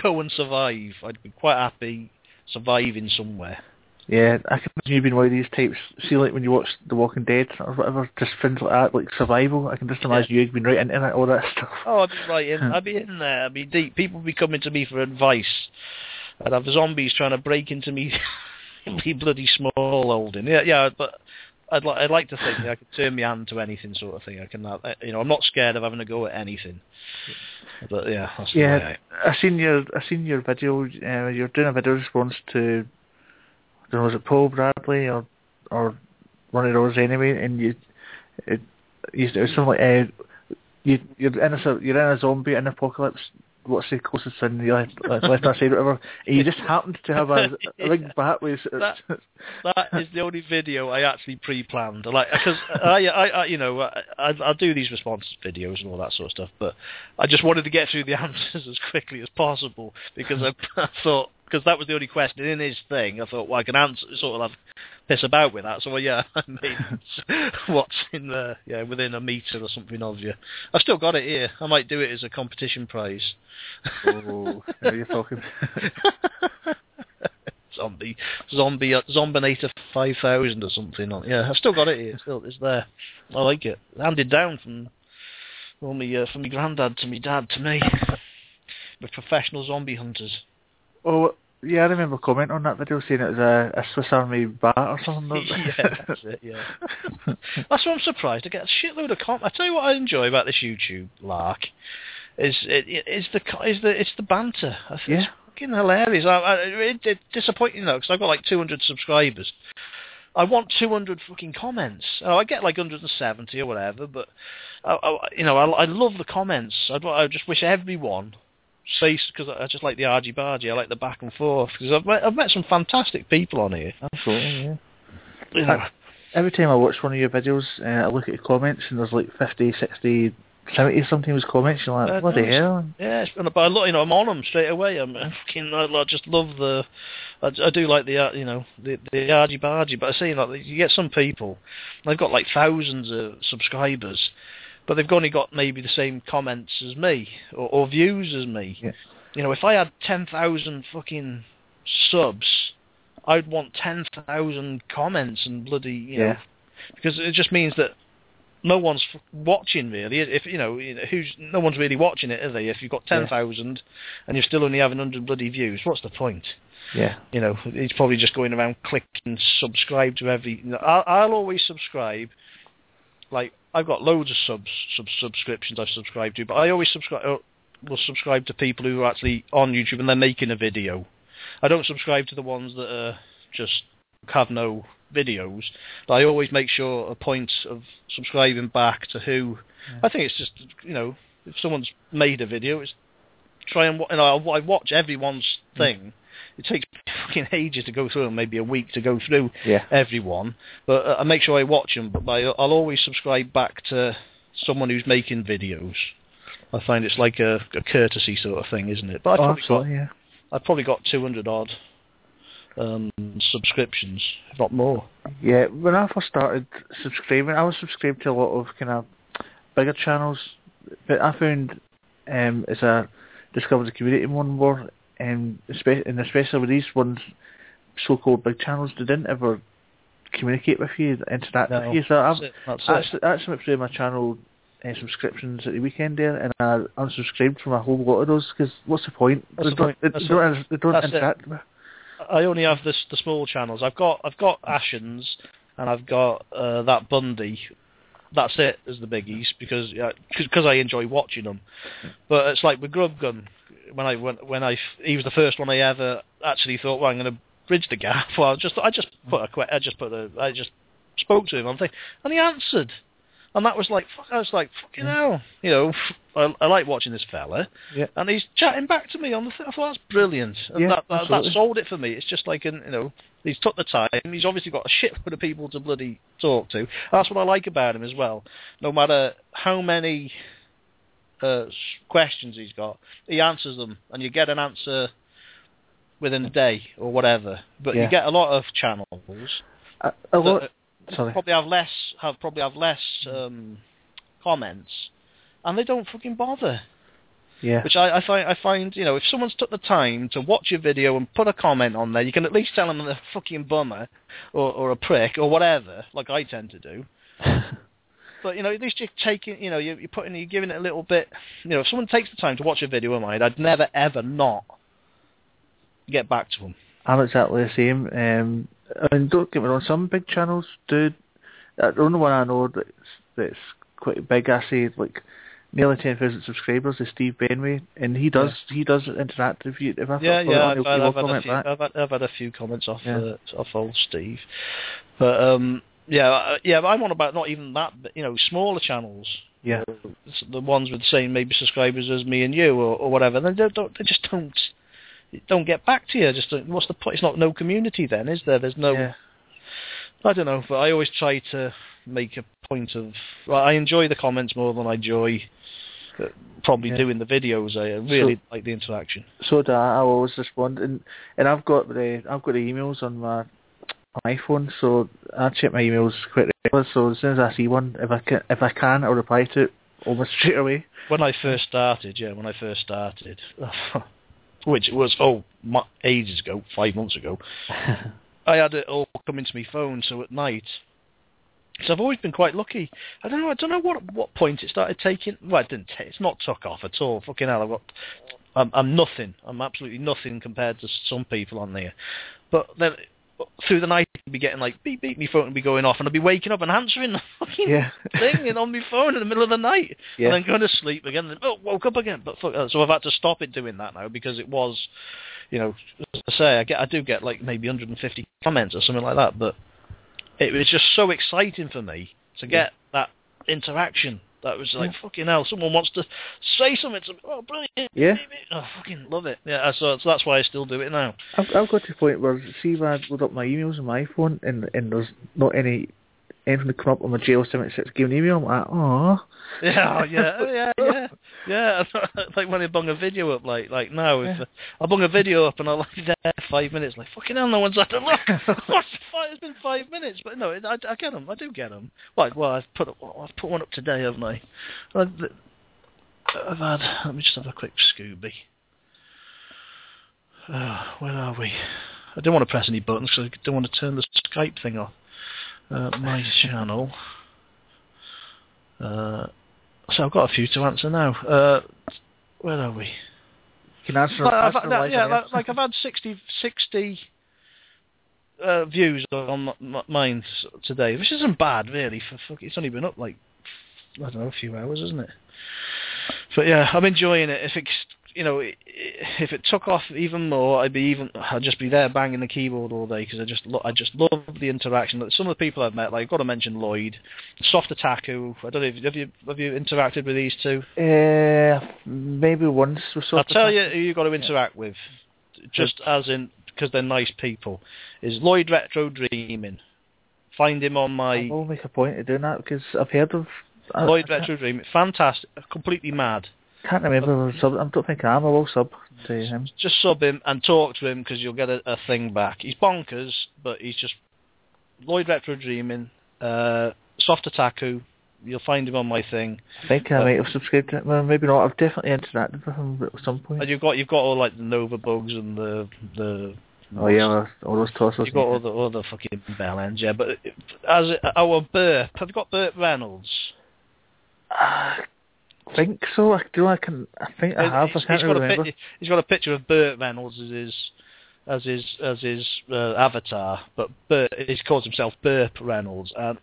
go and survive. I'd be quite happy surviving somewhere. Yeah, I can imagine you being one of these types. See, like when you watch The Walking Dead or whatever, just things like that, like survival. I can just imagine you being right into that, all that stuff. Oh, I'd be right in. I'd be in there. I'd be deep. People would be coming to me for advice. I'd have zombies trying to break into me. Be bloody small holding. Yeah. But I'd like to think that I could turn my hand to anything sort of thing. I can, I'm not scared of having a go at anything. But yeah, that's the way I seen your video. You're doing a video response to, I don't know, was it Paul Bradley or one of those anyway? And it was something like you're in a zombie in apocalypse. What's the closest thing you left hand side, whatever? And you just happened to have a big bat with. That is the only video I actually pre-planned. Like, because I do these response videos and all that sort of stuff, but I just wanted to get through the answers as quickly as possible because I thought, because that was the only question in his thing. I thought, well, I can answer, sort of, piss about with that. So I made what's in there, within a metre or something of you. I've still got it here. I might do it as a competition prize. Oh, now you're talking. Zombinator 5000 or something. Yeah, I've still got it here. It's there. I like it. Handed down from my granddad to my dad to me. We're professional zombie hunters. Oh, yeah, I remember comment on that video saying it was a Swiss Army bat or something. Yeah, that's it, yeah. That's why I'm surprised. I get a shitload of comments. I tell you what I enjoy about this YouTube lark, is the banter. I think it's fucking hilarious. It's disappointing, though, because I've got like 200 subscribers. I want 200 fucking comments. I get like 170 or whatever, but, I love the comments. I just wish everyone... because I just like the argy-bargy, I like the back and forth, because I've met some fantastic people on here. Absolutely, yeah. Every time I watch one of your videos, I look at the comments, and there's like 50, 60, 70 something was comments, and you're like, bloody hell. Yeah, but I'm on them straight away. I just love I do like the argy-bargy, but I see, you get some people, they've got like thousands of subscribers, but they've only got maybe the same comments as me, or views as me. Yeah. If I had 10,000 fucking subs, I'd want 10,000 comments and bloody, you know, because it just means that no one's watching really. If no one's really watching it, are they? If you've got 10,000 and you're still only having 100 bloody views, what's the point? Yeah. He's probably just going around clicking subscribe to every. I'll always subscribe. Like, I've got loads of subscriptions I've subscribed to, but I always will subscribe to people who are actually on YouTube and they're making a video. I don't subscribe to the ones that just have no videos, but I always make sure a point of subscribing back to who... Yeah. I think it's just, if someone's made a video, it's try and... I watch everyone's thing. Mm. It takes fucking ages to go through, and maybe a week to go through everyone. But I make sure I watch them. But I'll always subscribe back to someone who's making videos. I find it's like a courtesy sort of thing, isn't it? But I've probably got 200 odd subscriptions, if not more. Yeah, when I first started subscribing, I was subscribed to a lot of kind of bigger channels. But I found as I discovered the community more and more. And especially with these ones, so-called big channels, they didn't ever communicate with you, interact with you. So I actually went through my channel subscriptions at the weekend there, and I unsubscribed from a whole lot of those, because what's the point? They don't interact with. I only have the small channels. I've got Ashens, and I've got that Bundy. That's it, as the biggies, because I enjoy watching them. But it's like with Grubgun, he was the first one I ever actually thought, well, I'm going to bridge the gap. Well, I just spoke to him on the thing, and he answered, and that was like, I was like, fucking hell, I like watching this fella, and he's chatting back to me on the thing. I thought that's brilliant, and that sold it for me. It's just like he's took the time. He's obviously got a shitload of people to bloody talk to. And that's what I like about him as well. No matter how many questions he's got, he answers them, and you get an answer within a day or whatever. But you get a lot of channels Probably have less comments, and they don't fucking bother. Yeah. Which I find, you know, if someone's took the time to watch your video and put a comment on there, you can at least tell them they're a fucking bummer or a prick or whatever, like I tend to do. But, you know, at least you're taking, you know, you're giving it a little bit, you know, if someone takes the time to watch a video of mine, I'd never, ever not get back to them. I'm exactly the same. I mean, don't get me wrong, some big channels do. The only one I know that's quite big, I say, like, nearly 10,000 subscribers is Steve Benway, and he does interact with you. I've had a few comments off old Steve, but but I'm on about not even that, you know, smaller channels, the ones with the same maybe subscribers as me and you or whatever. They just don't get back to you. Just what's the point? It's not no community then, is there? There's no. Yeah. I don't know, but I always try to make a point of... Well, I enjoy the comments more than I enjoy doing the videos. I really like the interaction. So do I. I always respond, and I've got the emails on my iPhone, so I check my emails quite regularly. So as soon as I see one, if I can, I'll reply to it almost straight away. When I first started, which was ages ago, 5 months ago. I had it all come into my phone, so at night. So I've always been quite lucky. I don't know what point it started taking. Well, it didn't. It's not took off at all. Fucking hell, I'm nothing. I'm absolutely nothing compared to some people on there. But then through the night, I'd be getting like beep beep. My phone would be going off, and I'd be waking up and answering the fucking thing and on my phone in the middle of the night, and then going to sleep again. And woke up again. But fuck. So I've had to stop it doing that now because it was. You know, as I say, I do get like maybe 150 comments or something like that, but it was just so exciting for me to get that interaction. That was like, fucking hell, someone wants to say something to me. Oh, brilliant. Yeah. Oh, I fucking love it. Yeah, so that's why I still do it now. I've got to a point where, see if I load up my emails on my iPhone and there's not anything to come up on my Giles 76 game email, I'm like, aww. Yeah. Like when I bung a video up, like now, I bung a video up and I'll be there 5 minutes, like, fucking hell, no one's had a look. It's been 5 minutes, but no, I get them. I do get them. Well, I've put one up today, haven't I? Let me just have a quick Scooby. Where are we? I don't want to press any buttons because I don't want to turn the Skype thing off. My channel. So I've got a few to answer now. Where are we? You can answer. I've had 60 views on mine today, which isn't bad really. It's only been up like a few hours, isn't it? But yeah, I'm enjoying it. If it took off even more, I'd just be there banging the keyboard all day because I just love the interaction. Some of the people I've met, like I've got to mention Lloyd, Soft Attack, who I don't know, have you interacted with these two? Maybe once with Soft Attack. I'll tell you who you've got to interact with, just as in because they're nice people, is Lloyd Retro Dreaming. Find him on my. I'll make a point of doing that because I've heard of Lloyd Retro Dreaming. Fantastic, completely mad. Can't remember sub. I don't think I am. I will sub to him. Just sub him and talk to him because you'll get a thing back. He's bonkers, but he's just Lloyd Retro Dreaming, Soft Attaku. You'll find him on my thing. I think I might have subscribed to it. Well, maybe not. I've definitely interacted with him at some point. And you've got all like the Nova Bugs and the all those tossers. You've got all the fucking bell ends. Yeah, but have you got Burt Reynolds? Think so. I think I have. I can't remember. He's got a picture of Burt Reynolds as his avatar, but Burt, he calls himself Burp Reynolds, and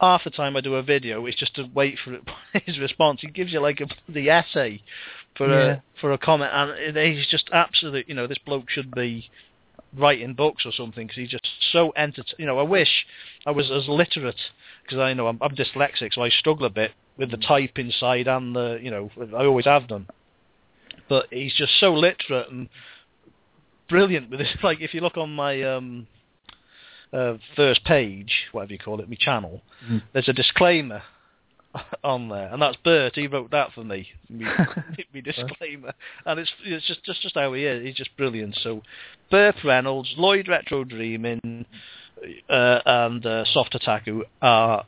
half the time I do a video, it's just to wait for his response. He gives you like the essay for a comment, and he's just absolutely. You know, this bloke should be writing books or something because he's just so entertaining. You know, I wish I was as literate because I know I'm dyslexic, so I struggle a bit with the type inside and the, you know, I always have done. But he's just so literate and brilliant with this. Like, if you look on my first page, whatever you call it, my channel, there's a disclaimer on there, and that's Bert. He wrote that for me. Me disclaimer, and it's just how he is. He's just brilliant. So, Burt Reynolds, Lloyd Retro Dreaming, and Soft Attack, who are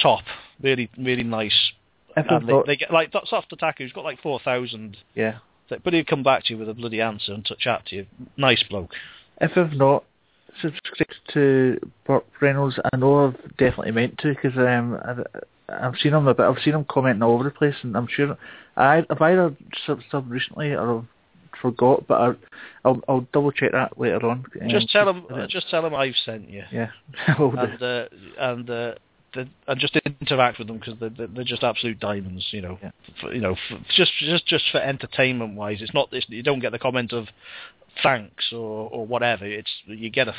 top, really really nice. And they get like Soft Attack, who's got like 4,000. Yeah. But he'll come back to you with a bloody answer and chat to you. Nice bloke. If I've not subscribed to Burt Reynolds, I know I've definitely meant to, because I've seen him a bit. I've seen him commenting all over the place, and I'm sure I've either subbed recently or I've forgot, but I'll double check that later on. Just tell him I've sent you. Yeah. And just interact with them, because they're just absolute diamonds, you know. Yeah. For for entertainment wise, you don't get the comment of thanks or whatever. It's you get a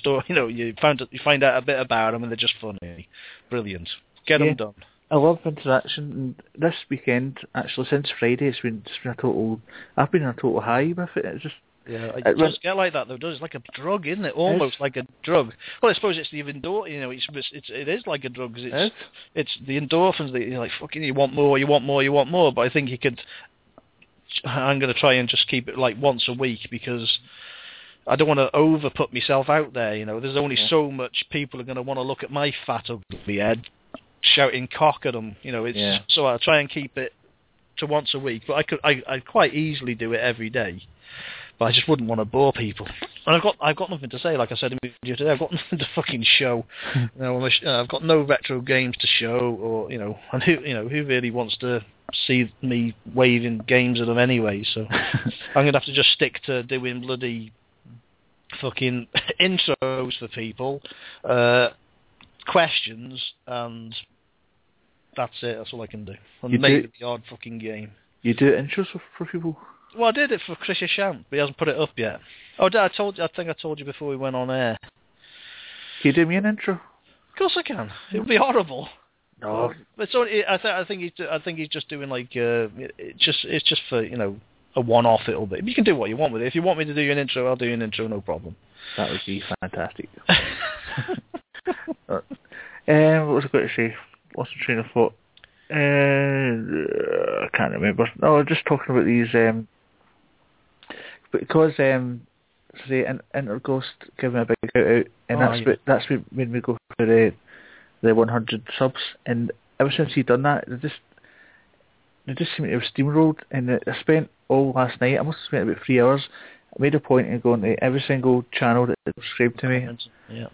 story. You know, you find out a bit about them, and they're just funny, brilliant. Get them done. I love interaction. And this weekend, actually, since Friday, it's been a total. I've been on a total high with it. It's just. Yeah, it does get like that though, does it? It's like a drug, isn't it? Almost like a drug. Well, I suppose it's the endorphin. You know, it is like a drug, because it's the endorphins that you're like, fucking, you want more. But I think I'm going to try and just keep it like once a week, because I don't want to over put myself out there. You know, there's only so much people are going to want to look at my fat ugly head shouting cock at them. You know, so I'll try and keep it to once a week, but I'd quite easily do it every day. But I just wouldn't want to bore people, and I've got nothing to say. Like I said in the video today, I've got nothing to fucking show. I've got no retro games to show, or and who really wants to see me waving games at them anyway? So I'm gonna have to just stick to doing bloody fucking intros for people, questions, and that's it. That's all I can do. And maybe the odd fucking game. You do intros for people. Well, I did it for Chris Shant, but he hasn't put it up yet. Oh, Dad, I think I told you before we went on air. Can you do me an intro? Of course I can. It would be horrible. No. It's only, I think he's just doing like it's just for a one-off. It'll be. You can do what you want with it. If you want me to do you an intro, I'll do you an intro, no problem. That would be fantastic. Right. What was I going to say? What's the train of thought? I can't remember. No, just talking about these. Because say Interghost gave me a big out, and that's what made me go for the 100 subs. And ever since he done that, they just seemed to have steamrolled. And I spent all last night. I must have spent about 3 hours. I made a point of going to every single channel that subscribed to me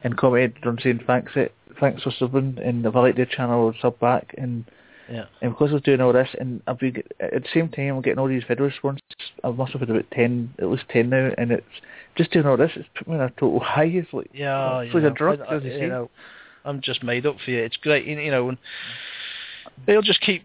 and commented on saying thanks for subbing, and if I like the channel, I'll sub back. And and because I was doing all this, and I've been, at the same time I'm getting all these video responses. I must have had about 10 now, and it's just doing all this. It's put me in a total high. It's like a drug. I'm just made up for you. It's great, and it'll just keep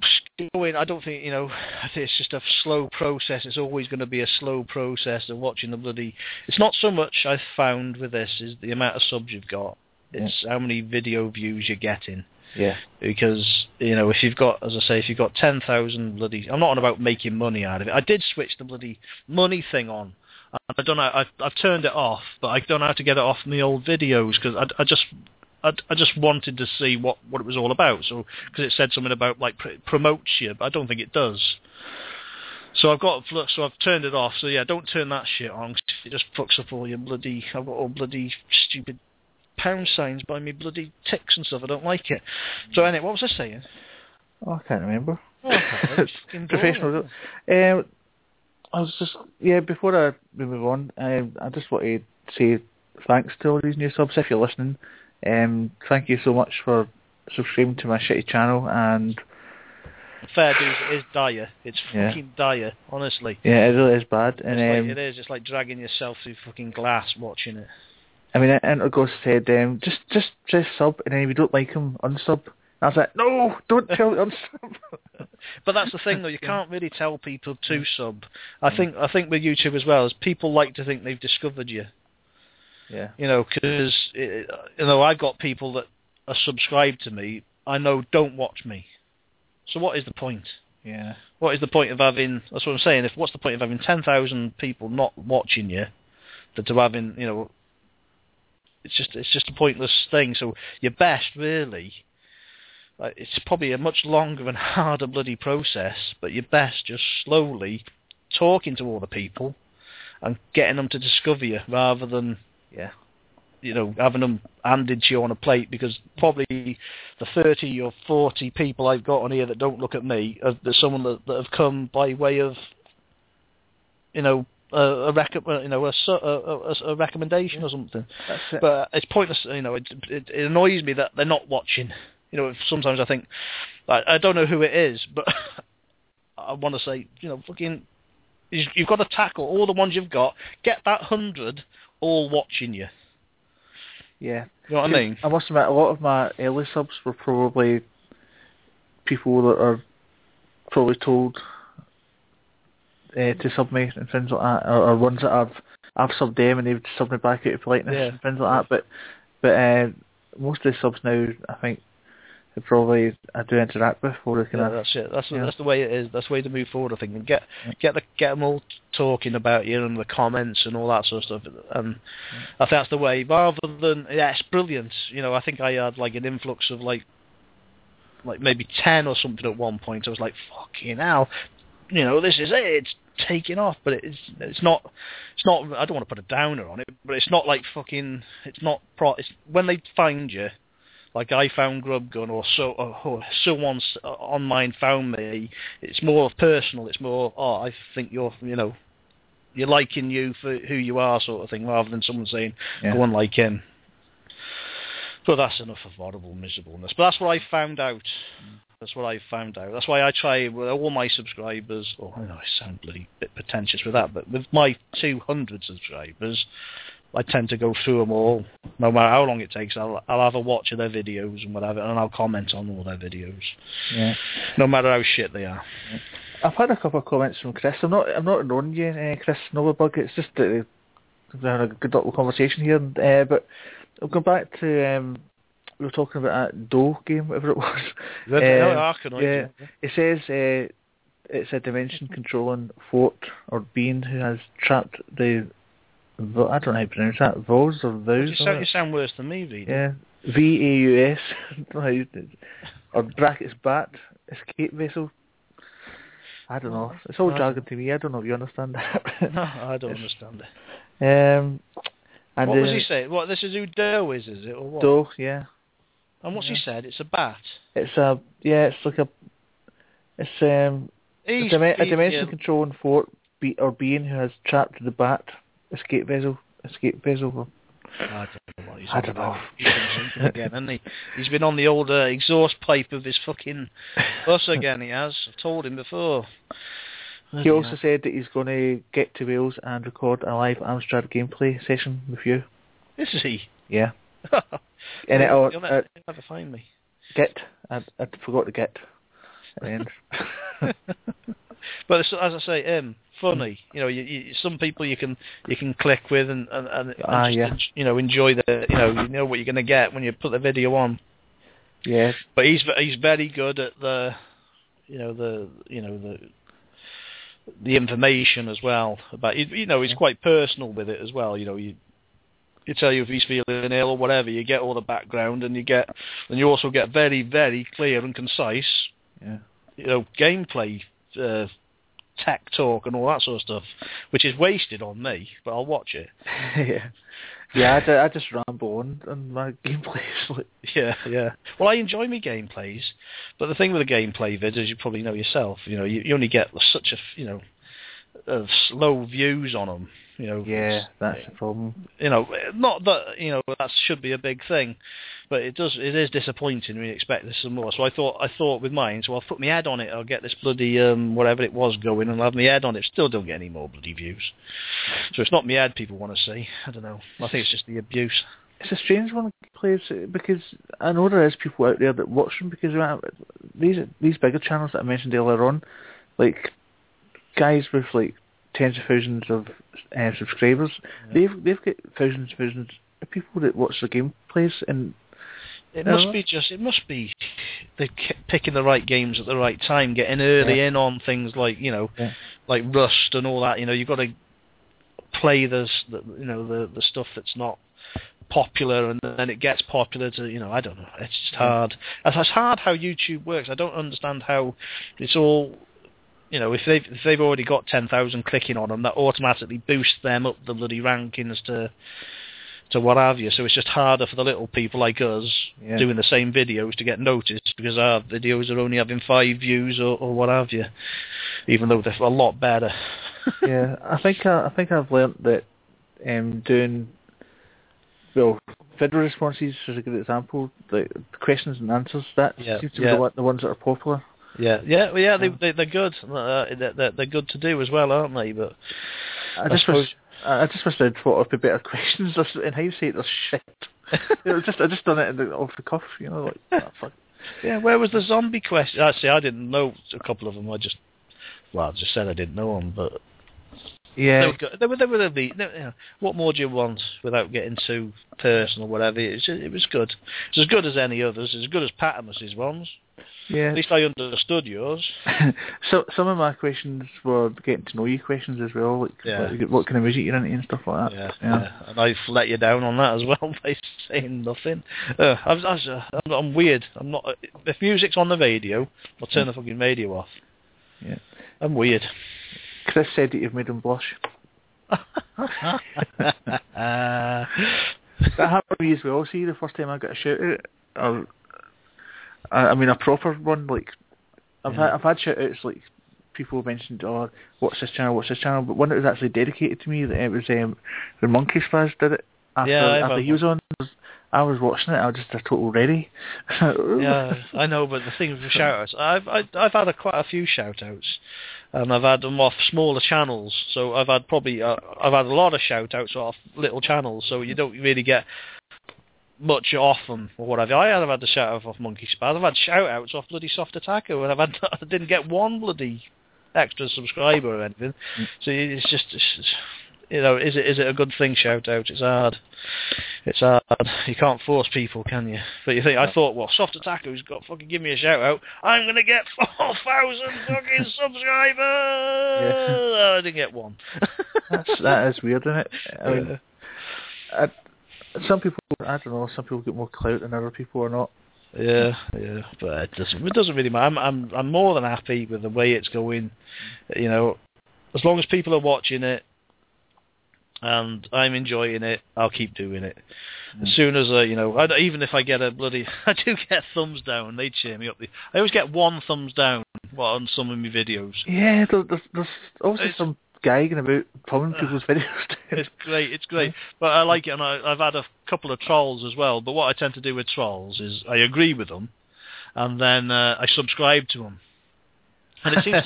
going. I don't think I think it's just a slow process. It's always going to be a slow process of watching the bloody. It's not so much I've found with this is the amount of subs you've got. It's how many video views you're getting. Yeah. Because, if you've got, as I say, 10,000 bloody... I'm not on about making money out of it. I did switch the bloody money thing on. I don't know, I've turned it off, but I don't know how to get it off my old videos, because I just wanted to see what it was all about. So, because it said something about, like, promotes you, but I don't think it does. So I've turned it off. So, yeah, don't turn that shit on, 'cause it just fucks up all your bloody... I've got all bloody stupid... pound signs by me bloody ticks and stuff. I don't like it. So anyway, what was I saying? Oh, I can't remember. It's professional. I was just before we move on, I just want to say thanks to all these new subs. If you're listening, thank you so much for subscribing to my shitty channel. And fair dues, it is dire. It's fucking dire, honestly. Yeah, it really is bad. And it is. It's like dragging yourself through fucking glass watching it. I mean, Interghost said, just press sub, and then if you don't like him, unsub. And I was like, no, don't tell me unsub. But that's the thing, though. You can't really tell people to sub. I think with YouTube as well, is people like to think they've discovered you. Yeah. Because, I've got people that are subscribed to me, I know don't watch me. So what is the point? Yeah. What is the point of having, that's what I'm saying, what's the point of having 10,000 people not watching you, than to having, it's just a pointless thing. So your best really It's probably a much longer and harder bloody process, but you're best just slowly talking to all the people and getting them to discover you rather than, having them handed to you on a plate, because probably the 30 or 40 people I've got on here that don't look at me, there's someone that have come by way of, a recommendation or something. That's it. But it's pointless, it annoys me that they're not watching. Sometimes I think, I don't know who it is, but I want to say, fucking, you've got to tackle all the ones you've got, get that 100 all watching you. Yeah. You know what I mean? I must admit, a lot of my early subs were probably people that are probably told to sub me and things like that, or ones that I've subbed them and they would sub me back out of politeness and things like that, but most of the subs now, I think, probably I do interact with. That's it. That's the way it is. That's the way to move forward, I think. And get them all talking about you and the comments and all that sort of stuff. I think that's the way. Rather than it's brilliant. I think I had an influx of like maybe 10 or something at one point. I was like, fucking hell, this is it. It's taking off, but it's not. I don't want to put a downer on it, but it's not like fucking. It's not. It's when they find you. Like I found Grubgun, or someone online found me. It's more personal. It's more, I think you're, you're liking you for who you are, sort of thing, rather than someone saying, go on, like him. But that's enough of horrible miserableness. But that's what I found out. That's why I try with all my subscribers. Oh, I know I sound bloody bit pretentious with that, but with my 200 subscribers. I tend to go through them all, no matter how long it takes. I'll have a watch of their videos and whatever, and I'll comment on all their videos, no matter how shit they are. I've had a couple of comments from Chris. I'm not ignoring you, Chris Nova Bug. It's just that we're having a good little conversation here. But I'll go back to we were talking about that Doh game, whatever it was. Arkanoid. Yeah, it says it's a dimension controlling fort or being who has trapped the. I don't know how to pronounce that. Vos or Vows? You sound worse than me, V. Yeah. VAUS. Or brackets bat. Escape vessel. I don't know. It's all jargon to me. I don't know if you understand that. No, I don't understand it. And what was he saying? What, this is who Doh is it? Or what? Doh, yeah. And what's he said? It's a bat? It's like a... It's a dimension controlling fort or being who has trapped the bat. Escape vessel. I don't know what he's on about. Again, hasn't he? He's been on the old exhaust pipe of his fucking bus again, he has. I've told him before. He also said that he's going to get to Wales and record a live Amstrad gameplay session with you. Is he? Yeah. And you'll never find me. Get. I forgot to get. But as I say, funny, some people you can click with and enjoy the what you're going to get when you put the video on. Yeah. But he's very good at the information as well about he's quite personal with it as well. You tell you if he's feeling ill or whatever, you get all the background and you also get very very clear and concise. Yeah. Gameplay. Tech talk and all that sort of stuff, which is wasted on me, but I'll watch it. I just ramble on my gameplays. Well, I enjoy my gameplays, but the thing with a gameplay vid, as you probably know yourself, you only get such a slow views on them. That's the problem. Not that that should be a big thing, but it is disappointing when you expect this some more. So I thought with mine, so I'll put my head on it. I'll get this bloody whatever it was going, and I'll have my head on it. Still don't get any more bloody views. So it's not my head people want to see. I don't know. I think it's just the abuse. It's a strange one, because I know there is people out there that watch them, because these bigger channels that I mentioned earlier on, like guys with tens of thousands of subscribers, they've got thousands of people that watch the gameplays, and it must be they're picking the right games at the right time, getting early in on things like like Rust and all that. You've got to play the stuff that's not popular, and then it gets popular to, you know, I don't know. It's just hard. It's hard how YouTube works. I don't understand how it's all, you know, if they've already got 10,000 clicking on them, that automatically boosts them up the bloody rankings to what have you. So it's just harder for the little people like us doing the same videos to get noticed, because our videos are only having 5 views or what have you, even though they're a lot better. Yeah, I think I've learnt that doing video responses is a good example. Like questions and answers, that seems to be the ones that are popular. Yeah. They're good. They're good to do as well, aren't they? But I just wish they'd thought of the better questions. In hindsight, they're shit. I just done it off the cuff, you know. Like, yeah, where was the zombie question? Actually, I didn't know a couple of them. I just said I didn't know them, but yeah, they were what more do you want without getting too personal, whatever? It was good. It's as good as any others. It's as good as Pattermus's ones. Yeah. At least I understood yours. So some of my questions were getting to know you questions as well, like what kind of music you're into and stuff like that. Yeah. And I've let you down on that as well by saying nothing. I'm weird. I'm not. If music's on the radio, I'll turn the fucking radio off. Yeah. I'm weird. Chris said that you've made him blush. That happened to me as well. See, the first time I got a shout out, I mean a proper one, like I've had shout outs, like people mentioned, oh, what's this channel, but one that was actually dedicated to me, it was the Monkey Spaz did it after he was on. I was watching it, I was just a total ready. Yeah, I know, but the thing with shout outs, I've had quite a few shout outs, and I've had them off smaller channels, so I've had a lot of shout outs off little channels, so you don't really get much off them or whatever. I've had a shout out off Monkey Spaz, I've had shout outs off bloody Soft Attack, and I didn't get one bloody extra subscriber or anything. So it's just you know, is it a good thing, shout out? It's hard. You can't force people, can you? But you think, I thought, well, Soft Attack, who's got fucking give me a shout out, I'm going to get 4,000 fucking subscribers! Oh, I didn't get one. That is weird, isn't it? I mean, some people, I don't know, some people get more clout than other people or not. Yeah, but it doesn't really matter. I'm more than happy with the way it's going, you know, as long as people are watching it, and I'm enjoying it, I'll keep doing it. As soon as even if I get I do get thumbs down, they cheer me up. I always get one thumbs down on some of my videos. Yeah, there's also some gagging about thumbing people's videos down. It's great. But I like it, and I've had a couple of trolls as well, but what I tend to do with trolls is I agree with them, and then I subscribe to them. And it seems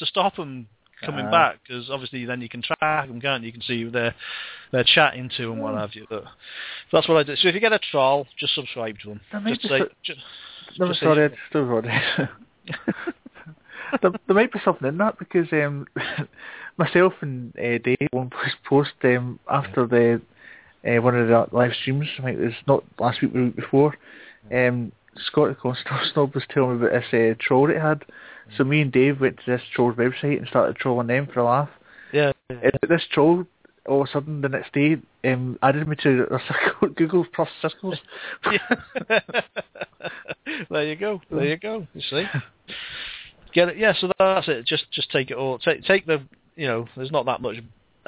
to stop them. Coming back, because obviously then you can track them, can't you? You can see who they're chatting to and what have you. But that's what I do. So if you get a troll, just subscribe to them. There might be something in that, because myself and Dave one post after the one of the live streams. I think it was not last week, but the week before. Scott the Constable Snob was telling me about this troll it had. So me and Dave went to this troll's website and started trolling them for a laugh. Yeah. This troll, all of a sudden, the next day, added me to Google Plus Circles. There you go. You see? Get it? Yeah, so that's it. Just take it all. Take the, you know, there's not that much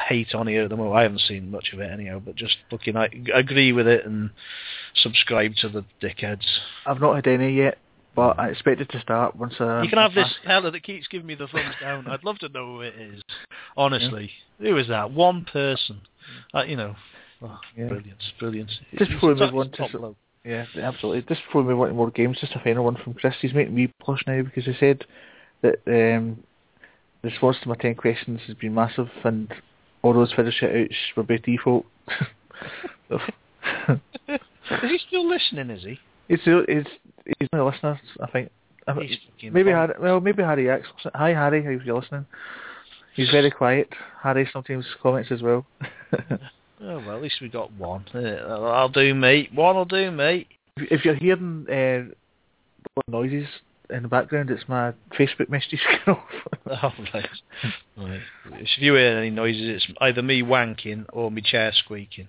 hate on here at the moment. I haven't seen much of it anyhow, but just looking, I agree with it and subscribe to the dickheads. I've not had any yet. But I expected to start once I... You can have this fella that keeps giving me the thumbs down. I'd love to know who it is. Honestly. Yeah. Who is that? One person. You know. Oh, yeah. Brilliant. Just before we move on to... Yeah, absolutely. Just before we move on to more games, just a final one from Chris. He's making me blush now because he said that the response to my 10 questions has been massive, and all those video shout-outs were by default. Is he still listening, is he? He's my listener, I think. Maybe Harry Axe. Hi Harry, how's you listening? He's very quiet. Harry sometimes comments as well. Well, at least we got one. I'll do, mate. One'll do, mate. If you're hearing noises in the background, it's my Facebook messages going off. Oh, right. If you hear any noises, it's either me wanking or my chair squeaking.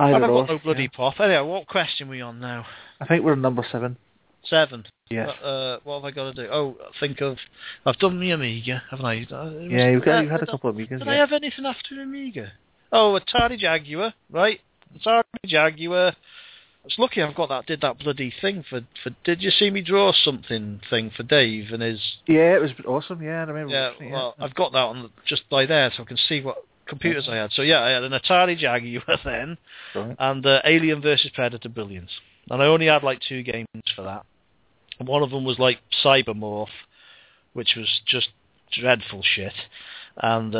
I've got no bloody pop. Anyway, what question are we on now? I think we're on number 7. 7? Yes. What have I got to do? Oh, I've done my Amiga, haven't I? You've had a couple of Amigas. Did I have anything after Amiga? Oh, Atari Jaguar, right? Atari Jaguar. It's lucky I've got that. Did that bloody thing for? Did you see me draw something thing for Dave and his? Yeah, it was awesome. Yeah, I remember. Yeah, well, I've got that on just by there, so I can see what computers I had. So yeah, I had an Atari Jaguar then, right, and Alien vs Predator Billions, and I only had like 2 games for that. And one of them was like Cybermorph, which was just dreadful shit, and.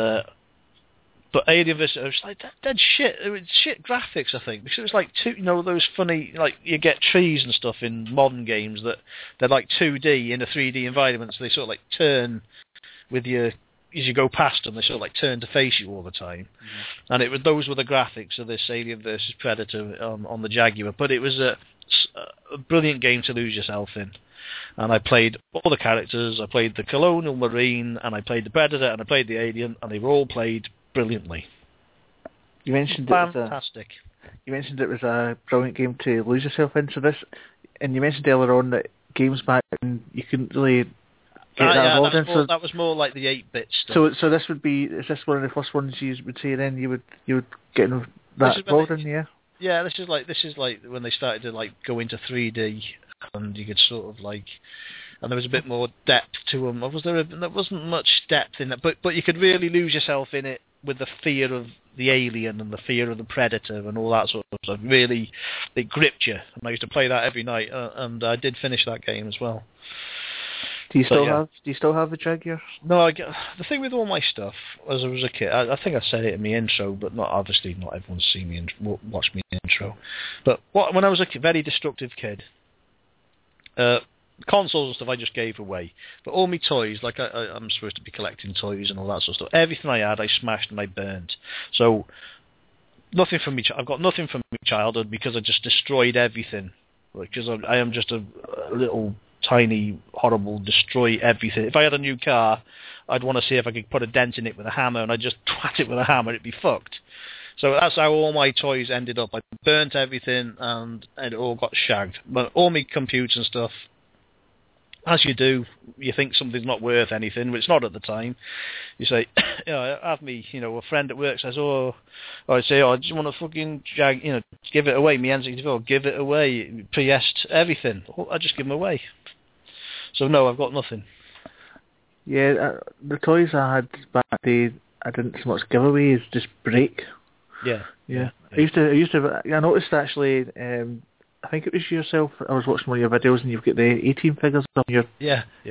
But Alien vs. It was like that dead shit. It was shit graphics, I think, because it was like two. You know those funny, like you get trees and stuff in modern games that they're like 2D in a 3D environment, so they sort of like turn with you as you go past them. They sort of like turn to face you all the time, and it was those were the graphics of this Alien vs. Predator on the Jaguar. But it was a brilliant game to lose yourself in. And I played all the characters. I played the Colonial Marine, and I played the Predator, and I played the Alien, and they were all played brilliantly. You mentioned fantastic. You mentioned it was a brilliant game to lose yourself into this, and you mentioned earlier on that games back then you couldn't really get that involved in. So that was more like the 8-bit stuff. So this would be, is this one of the first ones you would say then you would get that involved in? Yeah. Yeah, this is like when they started to like go into 3D, and you could sort of like. And there was a bit more depth to them. There wasn't much depth in that, but you could really lose yourself in it with the fear of the alien and the fear of the predator and all that sort of stuff. Really, it gripped you. And I used to play that every night, and I did finish that game as well. Do you still have the Jaguar? No, the thing with all my stuff as I was a kid. I think I said it in my intro, but obviously not everyone's seen me watched me intro. But when I was a very destructive kid. Consoles and stuff I just gave away, but all my toys, like I'm supposed to be collecting toys and all that sort of stuff, everything I had I smashed and I burnt, so I've got nothing from my childhood because I just destroyed everything, because I am just a little tiny horrible destroy everything. If I had a new car I'd want to see if I could put a dent in it with a hammer, and I'd just twat it with a hammer, it'd be fucked. So that's how all my toys ended up. I burnt everything and it all got shagged, but all my computers and stuff. As you do, you think something's not worth anything, but it's not at the time. You say, a friend at work says, I just want to fucking give it away. Me N64, give it away. PS, everything. I just give them away. So no, I've got nothing. Yeah, the toys I had back then, I didn't so much give away. It's just break. Yeah, yeah. I used to. I noticed actually. I think it was yourself, I was watching one of your videos and you've got the A-Team figures on your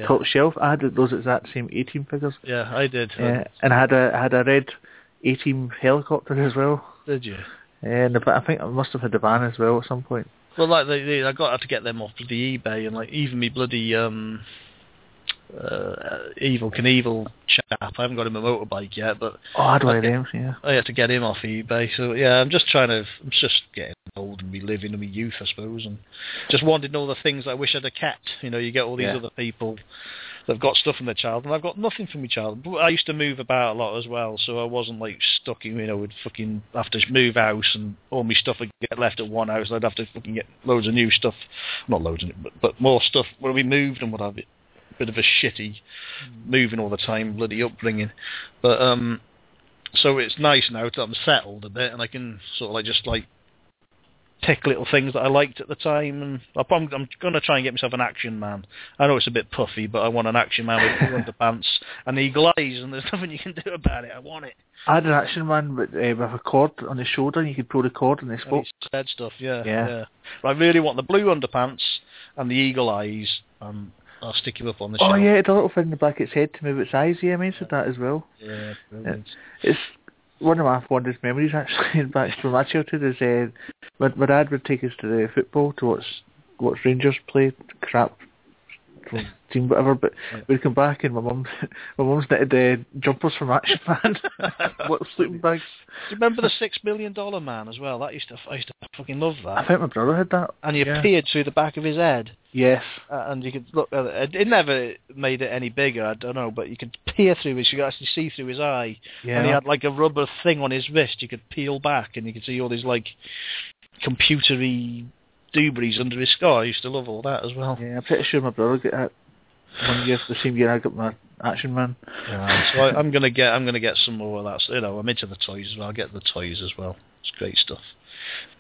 top shelf. I had those exact same A-Team figures. Yeah, I did. And I had a red A-Team helicopter as well. Did you? But I think I must have had the van as well at some point. Well, like I had to get them off the eBay, and like even me bloody Evil Knievel chap. I haven't got him a motorbike yet, but I'd like him. Yeah, I had to get him off eBay. So yeah, I'm just getting old and reliving my youth, I suppose, and just wanting all the things I wish I'd have kept. You know, you get all these other people that've got stuff from their child, and I've got nothing from my child. But I used to move about a lot as well, so I wasn't like stuck in. Would fucking have to move house, and all my stuff would get left at one house. And I'd have to fucking get loads of new stuff, not loads, but more stuff when we moved and what have you. Bit of a shitty moving all the time bloody upbringing, but so it's nice now that I'm settled a bit and I can sort of like just like pick little things that I liked at the time, and I'm going to try and get myself an Action Man. I know it's a bit puffy, but I want an Action Man with underpants and eagle eyes, and there's nothing you can do about it. I want it. I had an Action Man with a cord on his shoulder, and you could pull the cord and they spoke. Said stuff, yeah. I really want the blue underpants and the eagle eyes. I'll stick him up on the shelf. Oh yeah, it's a little thing in the back of its head to move its eyes. Yeah, I mentioned that as well. Yeah, brilliant. It's one of my fondest memories actually back from my childhood is my dad would take us to the football to watch Rangers play crap wrestling team, whatever. But we come back and my mum's knitted jumpers from Action Man, sleeping bags. Do you remember the $6 Million Man as well? That I used to fucking love that. I think my brother had that. And you peered through the back of his head. Yes. And you could look. It never made it any bigger. I don't know, but you could peer through it. You could actually see through his eye. Yeah. And he had like a rubber thing on his wrist. You could peel back, and you could see all these like computery doobies under his scar. I used to love all that as well. Yeah, I'm pretty sure my brother got that one year, the same year I got my Action Man. Yeah, so I'm gonna get some more of that. So, you know, I'm into the toys as well. I'll get the toys as well. It's great stuff.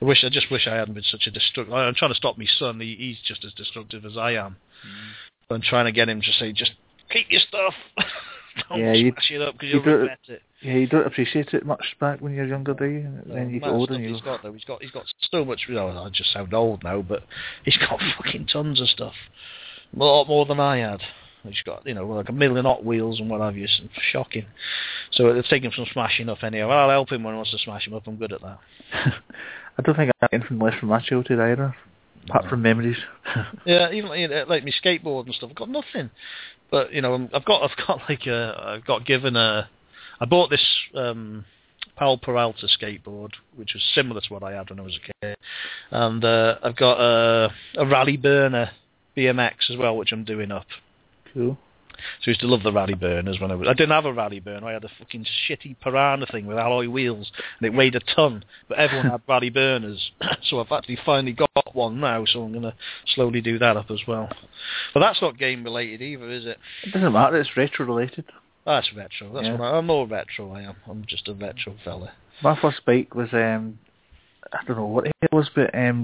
I just wish I hadn't been such a destructive. I'm trying to stop my son. He's just as destructive as I am. Mm. I'm trying to get him to say, just keep your stuff. Don't smash it up because you'll regret it. Yeah, you don't appreciate it much back when you're younger, do you? Then you get older. He's got so much. You know, I just sound old now, but he's got fucking tons of stuff. A lot more than I had. He's got, you know, like a million Hot Wheels and what have you. It's shocking. So it's taken some smashing up anyhow. I'll help him when he wants to smash him up. I'm good at that. I don't think I have anything left from my childhood either, apart from memories. Yeah, even like my skateboard and stuff. I've got nothing. But you know, I bought this Powell Peralta skateboard, which was similar to what I had when I was a kid, and I've got a Rally Burner BMX as well, which I'm doing up. Cool. So I used to love the Rally Burners when I was... I didn't have a Rally Burner, I had a fucking shitty Piranha thing with alloy wheels, and it weighed a ton, but everyone had Rally Burners, so I've actually finally got one now, so I'm going to slowly do that up as well. But that's not game-related either, is it? It doesn't matter, it's retro-related. That's retro. That's what I'm more retro. I am. I'm just a retro fella. My first bike was I don't know what it was, but it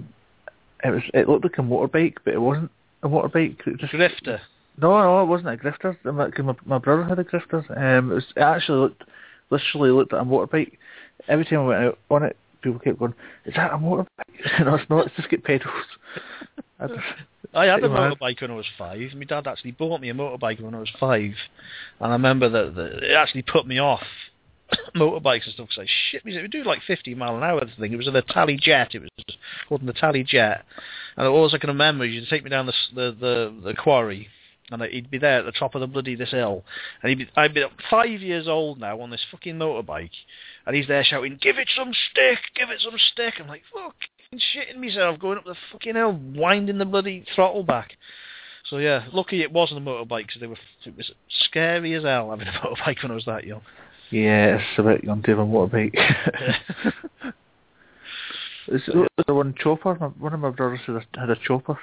was. It looked like a motorbike, but it wasn't a motorbike. It was just grifter. No, it wasn't a grifter. Cause my brother had a grifter. It actually looked like a motorbike. Every time I went out on it, people kept going, "Is that a motorbike?" No, it's not. It's just got pedals. I had a motorbike when I was 5. My dad actually bought me a motorbike when I was 5, and I remember that it actually put me off motorbikes and stuff, because I shit myself. It would do like 50 mile an hour thing. It was an Itali Jet. It was called an Itali Jet, and all I can remember is you'd take me down the quarry, and he'd be there at the top of the bloody this hill, and I'd be 5 years old now on this fucking motorbike, and he's there shouting, "Give it some stick, give it some stick." I'm like, fuck. Shitting myself going up the fucking hill, winding the bloody throttle back. So yeah, lucky it wasn't a motorbike, because it was scary as hell having a motorbike when I was that young. Yeah, it's about young to have a motorbike. The one chopper. One of my brothers had a chopper.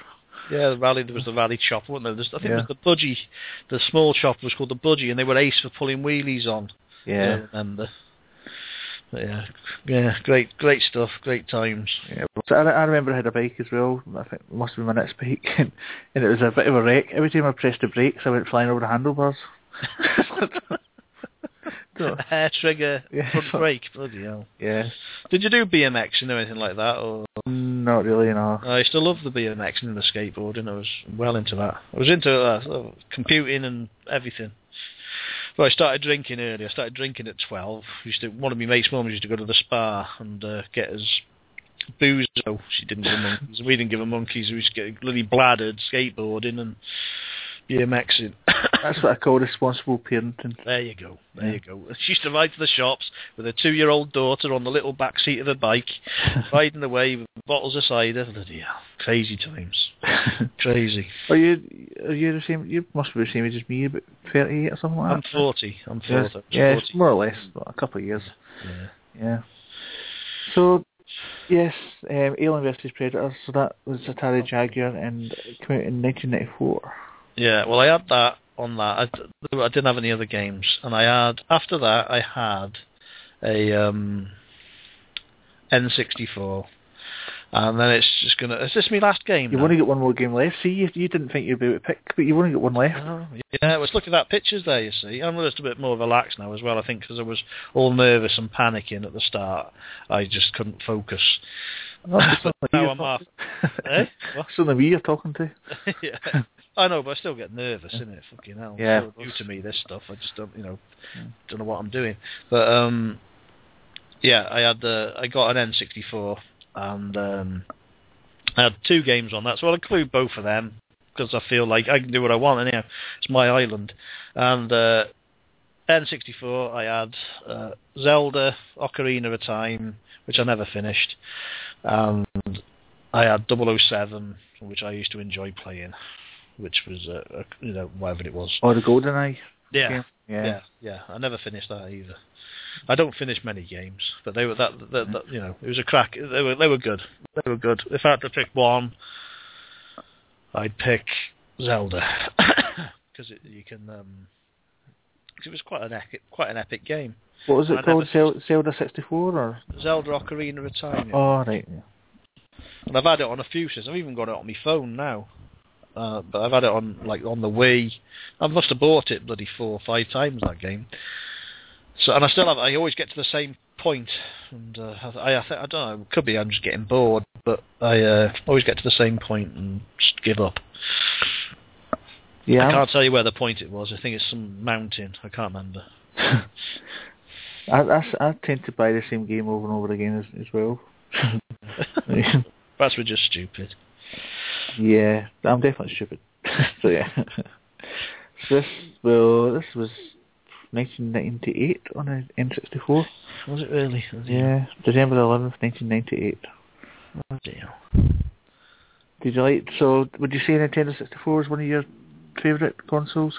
Yeah, there was the rally chopper, wasn't there? I think it was the budgie. The small chopper was called the budgie, and they were ace for pulling wheelies on. Yeah, I remember. Yeah, great stuff, great times. Yeah, so I remember I had a bike as well. I think it must have been my next bike, and it was a bit of a wreck. Every time I pressed the brakes, I went flying over the handlebars. Hair trigger, front brake, bloody hell. Yeah. Did you do BMX and anything like that? Or? Not really, no. I used to love the BMX and the skateboarding. I was well into that. I was into computing and everything. Well, I started drinking early. I started drinking at 12. One of my mate's mum used to go to the spa and get us booze. So she didn't give her monkeys. We didn't give her monkeys. We used to get really bladdered skateboarding and BMXing. That's what I call responsible parenting. There you go. There you go. She used to ride to the shops with her 2-year-old daughter on the little back seat of her bike, riding away with bottles of cider. Bloody hell. Crazy times. Crazy. Are you the same? You must be the same age as me, about 38 or something like that. I'm 40. Yeah, it's more or less, a couple of years. Yeah. So, yes, Alien vs Predator. So that was Atari Jaguar, and it came out in 1994. Yeah, well, I had that on that. I didn't have any other games, and after that I had a N64, and then it's just gonna. Is this my last game? You want to get one more game left? See, you didn't think you'd be able to pick, but you want to get one left. Oh, yeah, I was looking at pictures there. You see, I'm just a bit more relaxed now as well. I think because I was all nervous and panicking at the start, I just couldn't focus. Now I'm off. Eh? What's on the me you're talking to? Yeah. I know, but I still get nervous, innit? Fucking hell. Yeah. It's new to me, this stuff. I just don't know what I'm doing. But, I got an N64, and I had 2 games on that, so I'll include both of them because I feel like I can do what I want, anyhow. It's my island. And N64, I had Zelda, Ocarina of Time, which I never finished, and I had 007, which I used to enjoy playing, which was, whatever it was. Or the GoldenEye. Yeah. I never finished that either. I don't finish many games, but they were that it was a crack. They were good. If I had to pick one, I'd pick Zelda because it was quite an epic game. What was it called? Zelda 64 or Zelda Ocarina of Time? Yeah. Oh right. Yeah. And I've had it on a few systems. I've even got it on my phone now. But I've had it on the Wii. I must have bought it bloody 4 or 5 times, that game. So, and I still have. I always get to the same point, and I don't know. It could be I'm just getting bored, but I always get to the same point and just give up. Yeah, I can't tell you where the point it was. I think it's some mountain. I can't remember. I tend to buy the same game over and over again as well. Perhaps we're just stupid. Yeah, I'm definitely stupid. So yeah, this was 1998 on an N64. Was it really? Yeah, December 11th, 1998. Oh damn! Did you like? So, would you say Nintendo 64 is one of your favourite consoles?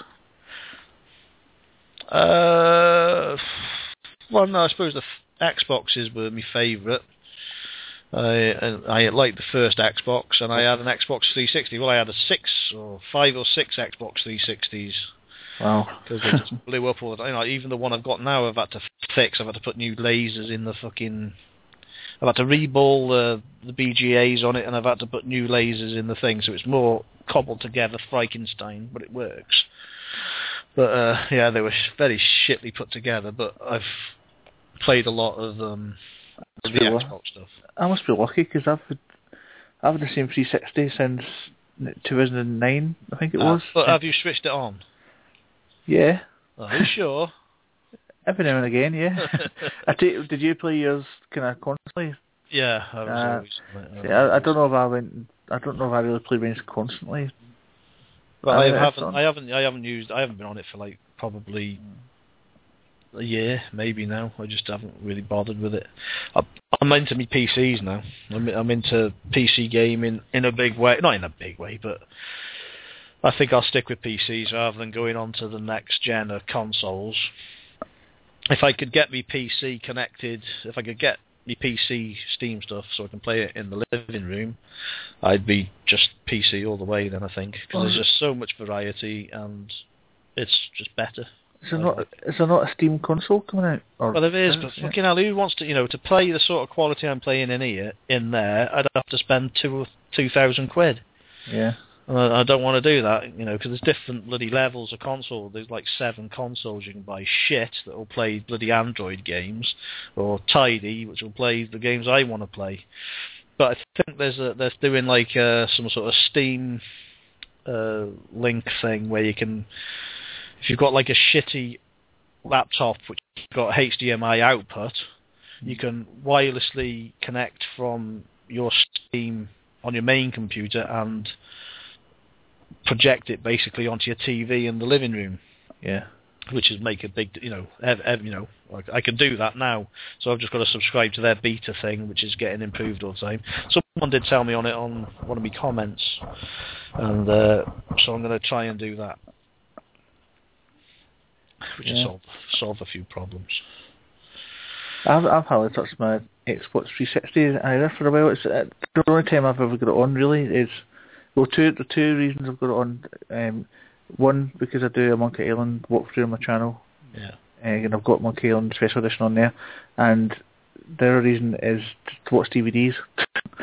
Well, no, I suppose the Xboxes were my favourite. I liked the first Xbox, and I had an Xbox 360. Well, I had 5 or 6 Xbox 360s. Wow. Because they just blew up all the time. Even the one I've got now, I've had to fix. I've had to put new lasers in the fucking... I've had to reball the BGAs on it, and I've had to put new lasers in the thing, so it's more cobbled together Frankenstein, but it works. But, yeah, they were very shitly put together, but I've played a lot of... the Xbox stuff. I must be lucky because I've had the same 360 since 2009, I think it was. But have you switched it on? Yeah. Are you sure? Every now and again, yeah. Did you play yours kind of constantly? Yeah, I was always. Yeah, I don't know if I don't know if I really play games constantly. But I haven't been on it for like probably. Yeah, maybe now. I just haven't really bothered with it. I'm into my PCs now. I'm into PC gaming in a big way. Not in a big way, but I think I'll stick with PCs rather than going on to the next gen of consoles. If I could get my PC connected, if I could get my PC Steam stuff so I can play it in the living room, I'd be just PC all the way then, I think. Because there's just so much variety and it's just better. Is there not a Steam console coming out? Well, there is, but fucking hell, who wants to play the sort of quality I'm playing in there, I'd have to spend £2,000. Yeah. And I don't want to do that, because there's different bloody levels of console. There's like 7 consoles you can buy shit that will play bloody Android games, or Tidy, which will play the games I want to play. But I think they're doing like some sort of Steam link thing where you can... If you've got like a shitty laptop which got HDMI output, you can wirelessly connect from your Steam on your main computer and project it basically onto your TV in the living room. Yeah. Which is make a big, I can do that now. So I've just got to subscribe to their beta thing, which is getting improved all the time. Someone did tell me on it on one of my comments, and so I'm going to try and do that. Which will solve a few problems. I've hardly touched my Xbox 360 either for a while. It's the only time I've ever got it on really is two reasons I've got it on. One, because I do a Monkey Island walkthrough on my channel. Yeah. And I've got Monkey Island Special Edition on there, and the other reason is to watch DVDs.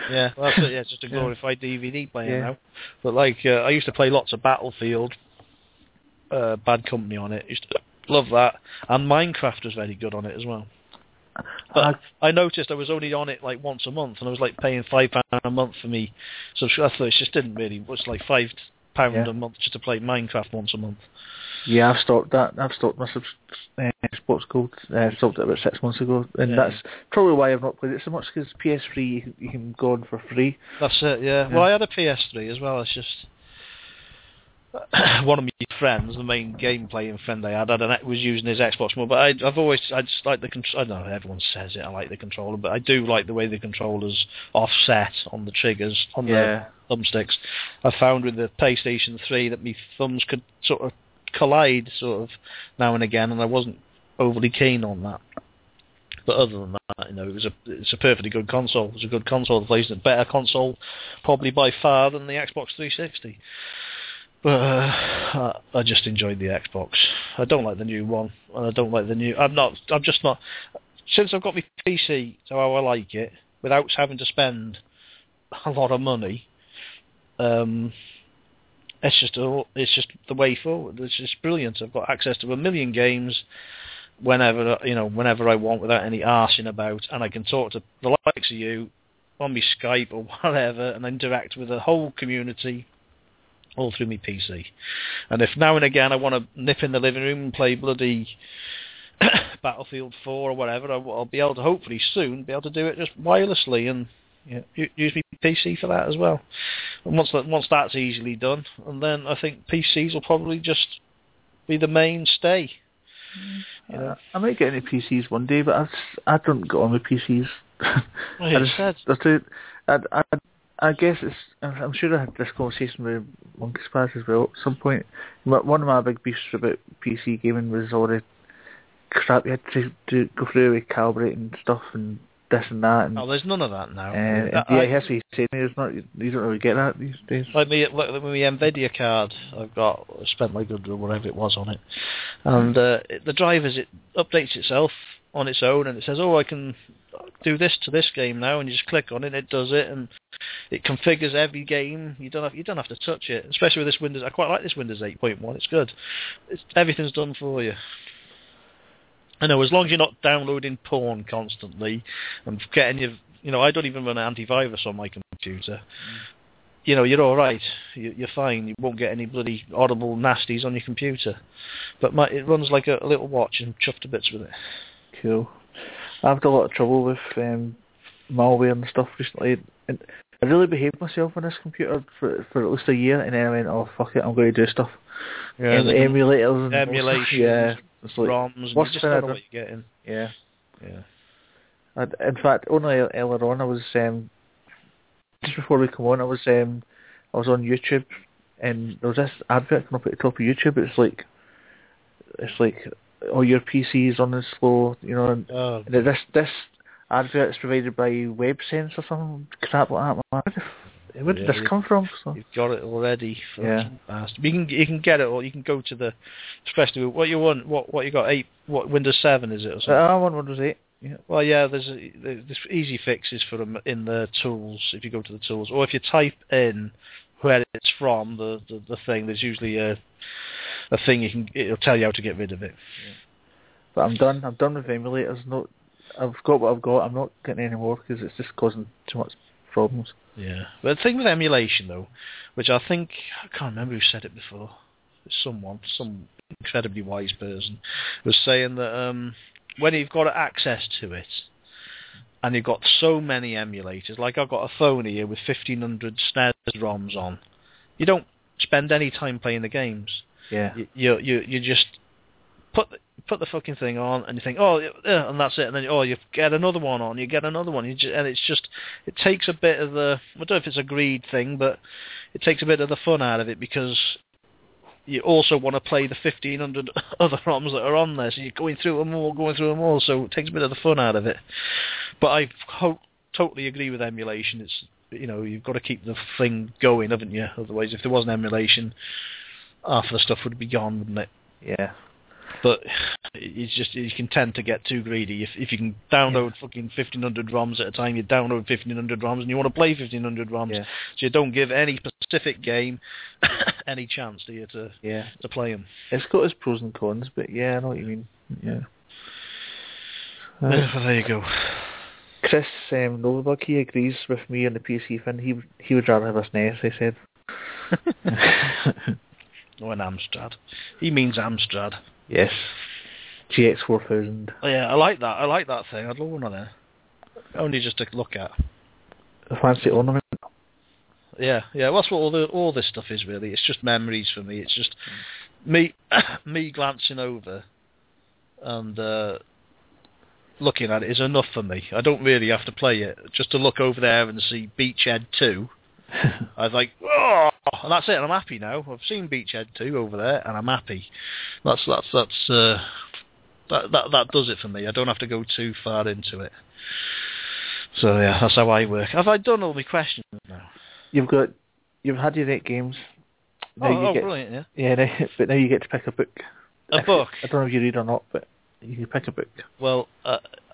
Yeah, well, that's it. Yeah, it's just a glorified DVD player now. But like I used to play lots of Battlefield. Bad Company on it. Used to love that, and Minecraft was very good on it as well. But I noticed I was only on it like once a month, and I was like paying £5 a month for me. So I thought it just didn't really. It was like £5 a month just to play Minecraft once a month. Yeah, I've stopped that. I've stopped my sports code. Stopped it about 6 months ago, and that's probably why I've not played it so much. Because PS3 you can go on for free. That's it. Yeah. Well, I had a PS3 as well. It's just. one of my friends, the main game-playing friend they had was using his Xbox more, but I just like the controller. I don't know, everyone says it, I like the controller, but I do like the way the controller's offset on the triggers, on the thumbsticks. I found with the PlayStation 3 that my thumbs could sort of collide sort of now and again, and I wasn't overly keen on that. But other than that, you know, it's a perfectly good console. It's a good console to play. It's a better console, probably by far, than the Xbox 360. But I just enjoyed the Xbox. I don't like the new one, and I don't like the new. I'm just not. Since I've got my PC, so how I like it, without having to spend a lot of money. It's just the way forward. It's just brilliant. I've got access to 1 million games. Whenever I want, without any arsing about, and I can talk to the likes of you on my Skype or whatever, and interact with the whole community all through my PC. And if now and again I want to nip in the living room and play bloody Battlefield 4 or whatever, I'll be able to hopefully soon be able to do it just wirelessly and use my PC for that as well. And once that's easily done, and then I think PCs will probably just be the mainstay. I might get any PCs one day, but I don't get on with PCs. I guess it's. I'm sure I had this conversation with Monkey's Pass as well at some point. One of my big beefs about PC gaming was all the crap you had to go through with calibrating stuff and this and that. And, there's none of that now. I guess he's saying you don't really get that these days. Like me, with my NVIDIA card, I spent like whatever it was on it, and the drivers, it updates itself on its own, and it says, I can do this to this game now, and you just click on it, and it does it, and it configures every game. You don't have to touch it, especially with this Windows. I quite like this Windows 8.1. It's good. Everything's done for you. I know, as long as you're not downloading porn constantly and getting your... I don't even run an antivirus on my computer. You're all right. You're fine. You won't get any bloody audible nasties on your computer. But it runs like a little watch, and chuffed to bits with it. Cool. I've had a lot of trouble with malware and stuff recently. And I really behaved myself on this computer for at least a year, and then I went, fuck it, I'm going to do stuff. Yeah, emulators and emulations. Yeah. It's like, ROMs, you just don't know what you're getting. Yeah. In fact, only earlier on, I was just before we come on, I was on YouTube, and there was this advert coming up at the top of YouTube. It's like, your PC is running slow, and this advert is provided by WebSense or something crap like that. Where did this come from? So? You've got it already. You can get it, or you can go to the especially what you want. What you got? Windows 7 is it? Or something? I want Windows 8. Yeah. Well, yeah. There's easy fixes for them in the tools. If you go to the tools, or if you type in where it's from the thing, there's usually a thing it'll tell you how to get rid of it. Yeah. But I'm done. I'm done with emulators. I've got what I've got. I'm not getting any more because it's just causing too much problems. Yeah, but the thing with emulation though, which I can't remember who said it before. Some incredibly wise person was saying that when you've got access to it, and you've got so many emulators, like I've got a phone here with 1,500 SNES ROMs on, you don't spend any time playing the games. Yeah, you just put the fucking thing on, and you think, and that's it, and then you get another one on, and it's just, it takes a bit of the, I don't know if it's a greed thing, but it takes a bit of the fun out of it, because you also want to play the 1,500 other ROMs that are on there, so you're going through them all, so it takes a bit of the fun out of it. But I totally agree with emulation. It's, you've got to keep the thing going, haven't you? Otherwise, if there wasn't emulation, half of the stuff would be gone, wouldn't it? Yeah. But it's just, you can tend to get too greedy. If you can download fucking 1,500 ROMs at a time, you download 1,500 ROMs, and you want to play 1,500 ROMs, so you don't give any specific game any chance, do you, to play them. It's got its pros and cons, but I know what you mean. Yeah. There you go. Chris Nova Bug, he agrees with me on the PC thing. He would rather have a SNES, he said. Or an Amstrad. He means Amstrad. Yes. GX4000. Yeah, I like that thing. I'd love one of them. Only just to look at. A fancy ornament. Yeah. Well, that's what all this stuff is, really. It's just memories for me. It's just me glancing over and looking at it is enough for me. I don't really have to play it. Just to look over there and see Beachhead 2, I was like, oh, and that's it. And I'm happy now. I've seen Beachhead 2 over there, and I'm happy. That does it for me. I don't have to go too far into it. So yeah, that's how I work. Have I done all my questions now? You've had your 8 games. Brilliant! Yeah. Yeah, but now you get to pick a book. A book. I don't know if you read or not, but you can pick a book. Well,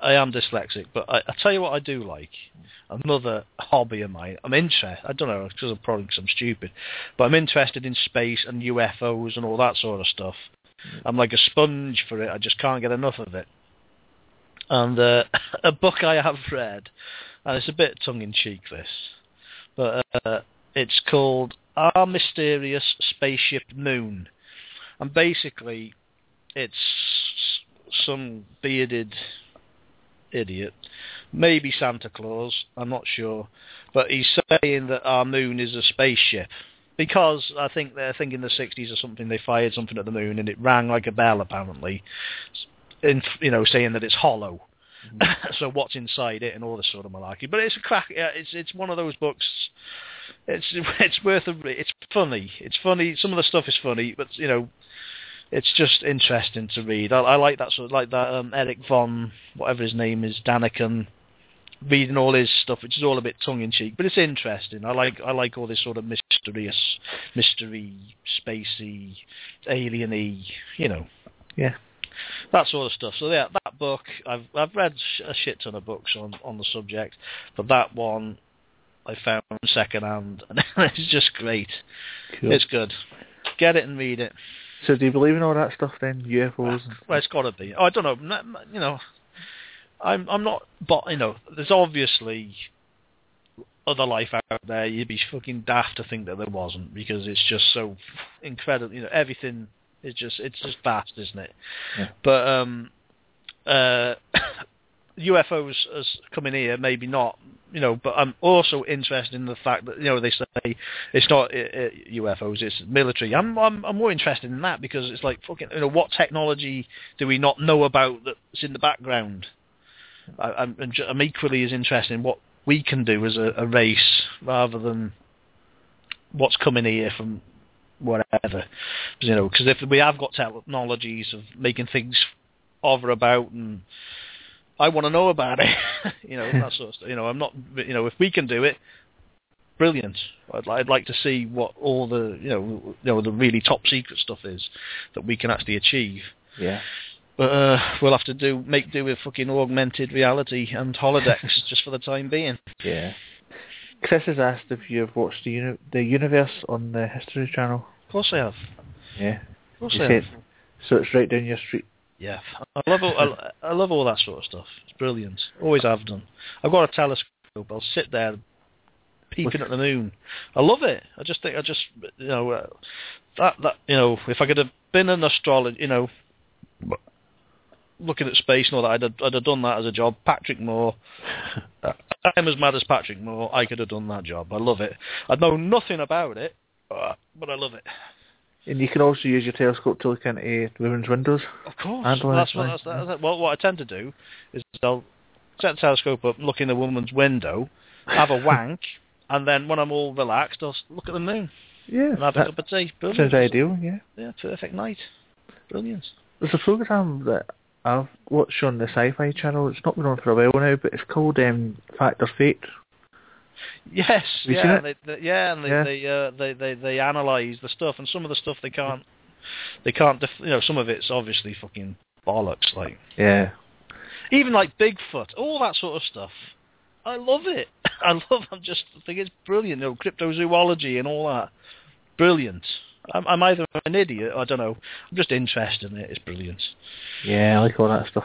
I am dyslexic, but I tell you what I do like. Another hobby of mine. I'm interested. I don't know, because probably because I'm stupid, but I'm interested in space and UFOs and all that sort of stuff. I'm like a sponge for it. I just can't get enough of it. And a book I have read, and it's a bit tongue-in-cheek, this, but it's called Our Mysterious Spaceship Moon. And basically, it's some bearded idiot, maybe Santa Claus, I'm not sure, but he's saying that our moon is a spaceship. Because I think in the 60s or something, they fired something at the moon and it rang like a bell, apparently, saying that it's hollow. Mm-hmm. So what's inside it and all this sort of malarkey. But it's a crack. It's one of those books. It's worth a. It's funny. Some of the stuff is funny, but it's just interesting to read. I like that Eric von whatever his name is, Daniken. Reading all his stuff, which is all a bit tongue-in-cheek, but it's interesting. I like all this sort of mystery, spacey, alien-y, Yeah. That sort of stuff. So yeah, that book, I've read a shit ton of books on the subject, but that one I found secondhand, and it's just great. Cool. It's good. Get it and read it. So do you believe in all that stuff then, UFOs? Well, it's got to be. Oh, I don't know, I'm not, but there's obviously other life out there. You'd be fucking daft to think that there wasn't, because it's just so incredible. Everything is it's just vast, isn't it? Yeah. But UFOs as coming here, maybe not. But I'm also interested in the fact that they say it's not UFOs, it's military. I'm more interested in that, because it's like fucking what technology do we not know about that's in the background? I'm equally as interested in what we can do as a race, rather than what's coming here from whatever. Because if we have got technologies of making things of or about, and I want to know about it, that sort of stuff. I'm not. If we can do it, brilliant. I'd like to see what all the the really top secret stuff is that we can actually achieve. Yeah. But we'll have to make do with fucking augmented reality and holodecks just for the time being. Yeah. Chris has asked if you've watched the Universe on the History Channel. Of course I have. Yeah. Of course I have. So it's right down your street. Yeah. I love all that sort of stuff. It's brilliant. Always have done. I've got a telescope. I'll sit there peeping at the moon. I love it. I just think if I could have been an astrologer, looking at space and all that, I'd have done that as a job. Patrick Moore. I'm as mad as Patrick Moore. I could have done that job. I love it. I know nothing about it, but I love it. And you can also use your telescope to look into women's windows. Of course. What I tend to do is I'll set the telescope up, look in a woman's window, have a wank, and then when I'm all relaxed, I'll look at the moon. Yeah. And have a cup of tea. Brilliant. Sounds ideal, yeah. Yeah, perfect night. Brilliant. There's a program that I've watched on the Sci-Fi Channel. It's not been on for a while now, but it's called Fact or Fate. Yes, They analyse the stuff, and some of the stuff they can't, some of it's obviously fucking bollocks, like. Yeah. Even like Bigfoot, all that sort of stuff. I love it. I think it's brilliant, cryptozoology and all that. Brilliant. I'm either an idiot, I don't know. I'm just interested in it. It's brilliant. Yeah, I like all that stuff.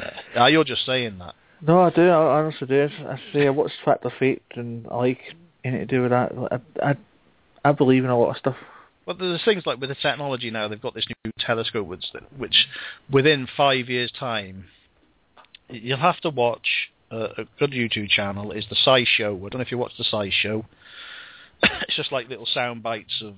Yeah. Now, you're just saying that. No, I do. I honestly do. I say I watched Fact or Fate, and I like anything to do with that. I believe in a lot of stuff. Well, there's things like with the technology now. They've got this new telescope, which within 5 years' time, you'll have to watch. A good YouTube channel is the Sci Show. I don't know if you watch the Sci Show. it's just like little sound bites of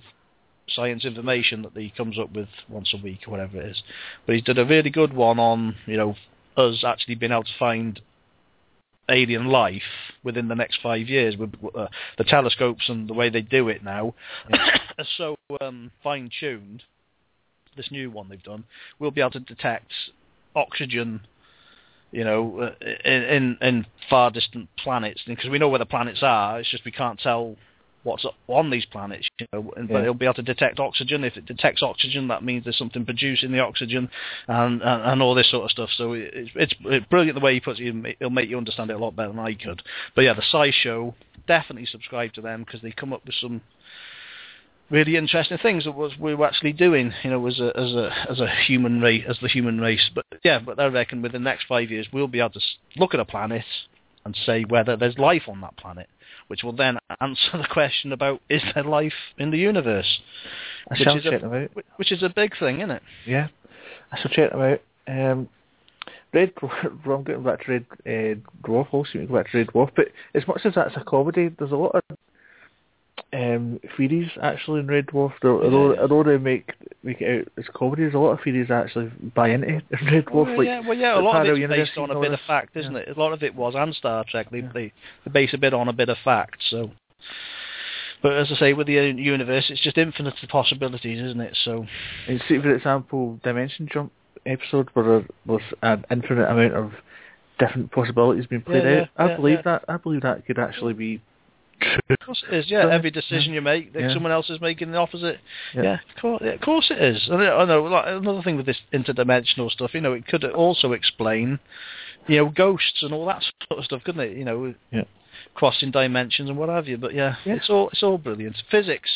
science information that he comes up with once a week or whatever it is. But he did a really good one on, you know, us actually being able to find alien life within the next 5 years with the telescopes and the way they do it now. Yeah. Are so fine-tuned, this new one they've done, we'll be able to detect oxygen, you know, in far distant planets, because we know where the planets are. It's just we can't tell what's on these planets, you know, but it'll be able to detect oxygen. If it detects oxygen, that means there's something producing the oxygen, and all this sort of stuff. So it's brilliant the way he puts it. It'll make you understand it a lot better than I could. But yeah, the SciShow, definitely subscribe to them, because they come up with some really interesting things that we were actually doing, you know, as a human race, as the human race. But yeah, but I reckon within the next 5 years we'll be able to look at a planet and say whether there's life on that planet, which will then answer the question about, is there life in the universe? Which is a big thing, isn't it? Yeah, I shall check them out. I'm going back to Red Dwarf, also going back to Red Dwarf, but as much as that's a comedy, there's a lot of theories actually in Red Dwarf. Although they make it out as comedy, there's a lot of theories actually buy into in Red Dwarf. A lot of it's based on a bit of fact, isn't it? A lot of it was, and Star Trek, they base a bit on a bit of fact. So, but as I say, with the universe, it's just infinite possibilities, isn't it? So, and see, for example, Dimension Jump episode where there was an infinite amount of different possibilities being played out. I believe that could actually be. Of course it is, yeah. Every decision you make, someone else is making the opposite. Of course it is. And I know, like, another thing with this interdimensional stuff, you know, it could also explain, you know, ghosts and all that sort of stuff, couldn't it? You know, crossing dimensions and what have you. But it's all brilliant. Physics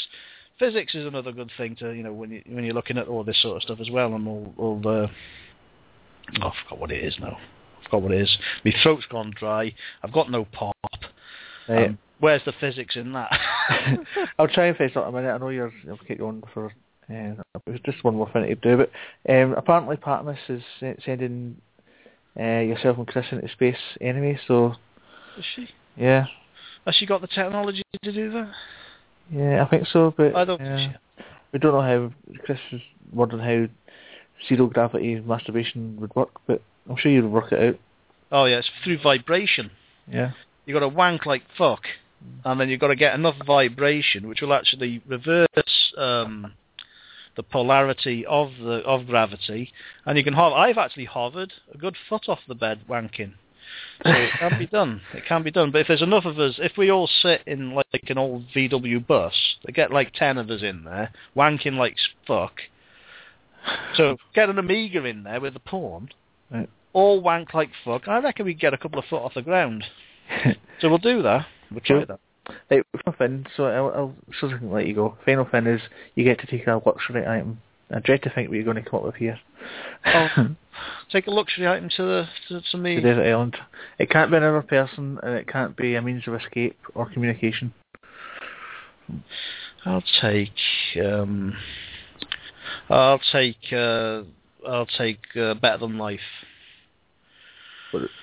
is another good thing to, you know, when you're looking at all this sort of stuff as well, and all the. Oh, I forgot what it is now. My throat's gone dry. I've got no pop. Where's the physics in that? I'll try and face that in a minute. I know you'll keep going for just one more thing to do. But apparently Patmos is sending yourself and Chris into space anyway, so... Is she? Yeah. Has she got the technology to do that? Yeah, I think so, but... I don't think she... We don't know how... Chris was wondering how zero gravity masturbation would work, but I'm sure you'd work it out. Oh yeah, it's through vibration. Yeah. You've got to wank like fuck, and then you've got to get enough vibration which will actually reverse the polarity of gravity, and you can hover. I've actually hovered a good foot off the bed wanking, so it can be done. But if there's enough of us, if we all sit in like an old VW bus, they get like 10 of us in there wanking like fuck. So get an Amiga in there with the porn, right. All wank like fuck. I reckon we get a couple of foot off the ground. So we'll do that. We'll try that. Right, final thing, so I'll sort of let you go. Final thing is you get to take a luxury item. I dread to think what you're going to come up with here. Oh, take a luxury item to me. To Desert Island. It can't be another person, and it can't be a means of escape or communication. I'll take Better Than Life.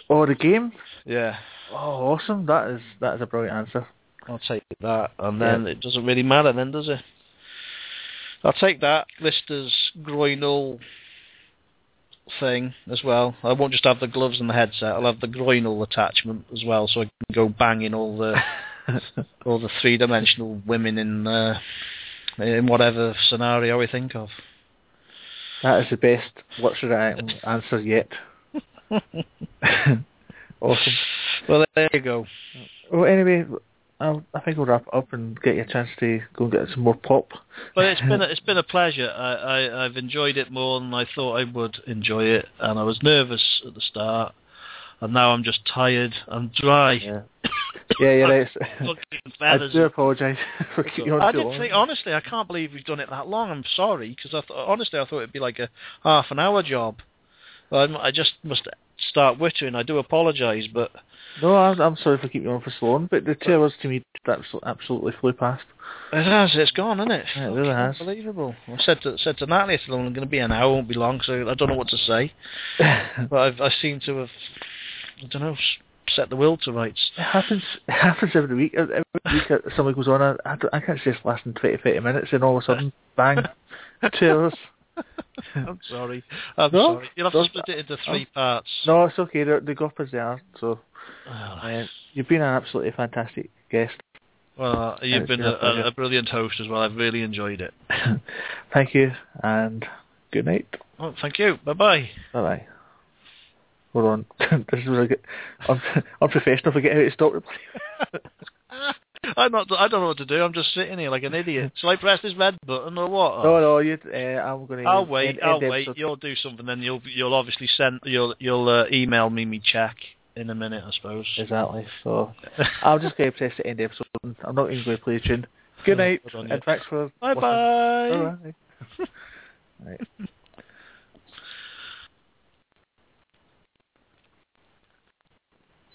Oh, the game? Yeah. Oh, awesome. That is a brilliant answer. I'll take that. And then it doesn't really matter then, does it? I'll take that. Lister's groinal thing as well. I won't just have the gloves and the headset. I'll have the groinal attachment as well, so I can go banging all the three-dimensional women in whatever scenario we think of. That is the best luxury item answer yet. Awesome. Well, there you go. Well, anyway, I think we'll wrap up and get you a chance to go and get some more pop. Well, it's been a pleasure. I've enjoyed it more than I thought I would enjoy it, and I was nervous at the start, and now I'm just tired. I'm dry. Yeah, you're right. I do apologise for keeping on too long. Honestly, I can't believe we've done it that long. I'm sorry, because honestly, I thought it'd be like a half an hour job. I just must start wittering. I do apologise, but... No, I'm sorry for keeping on for so long, but the 2 hours to me absolutely flew past. It has, it's gone, isn't it? Yeah, it really has. Unbelievable. I said to Natalie, it's only going to be an hour, it won't be long, so I don't know what to say. But I seem to have, I don't know, set the world to rights. It happens every week. Every week somebody goes on, I can't see this lasting 20-30 minutes, and all of a sudden, bang, 2 hours. I'm sorry. You'll have to split it into three parts. No, it's okay. They go up as they are. So you've been an absolutely fantastic guest. Well, you've been a brilliant host as well. I've really enjoyed it. Thank you, and good night. Oh, thank you. Bye-bye. Bye-bye. Hold on. This is really good. I'm professional. Forget how to stop it. I don't know what to do. I'm just sitting here like an idiot. Shall I press this red button or what? No. I'll wait. You'll do something, then you'll obviously send. You'll email me check in a minute, I suppose. Exactly. So I'll just go press the end episode. I'm not even going to play a tune. Good night. And thanks for watching. Bye. Right.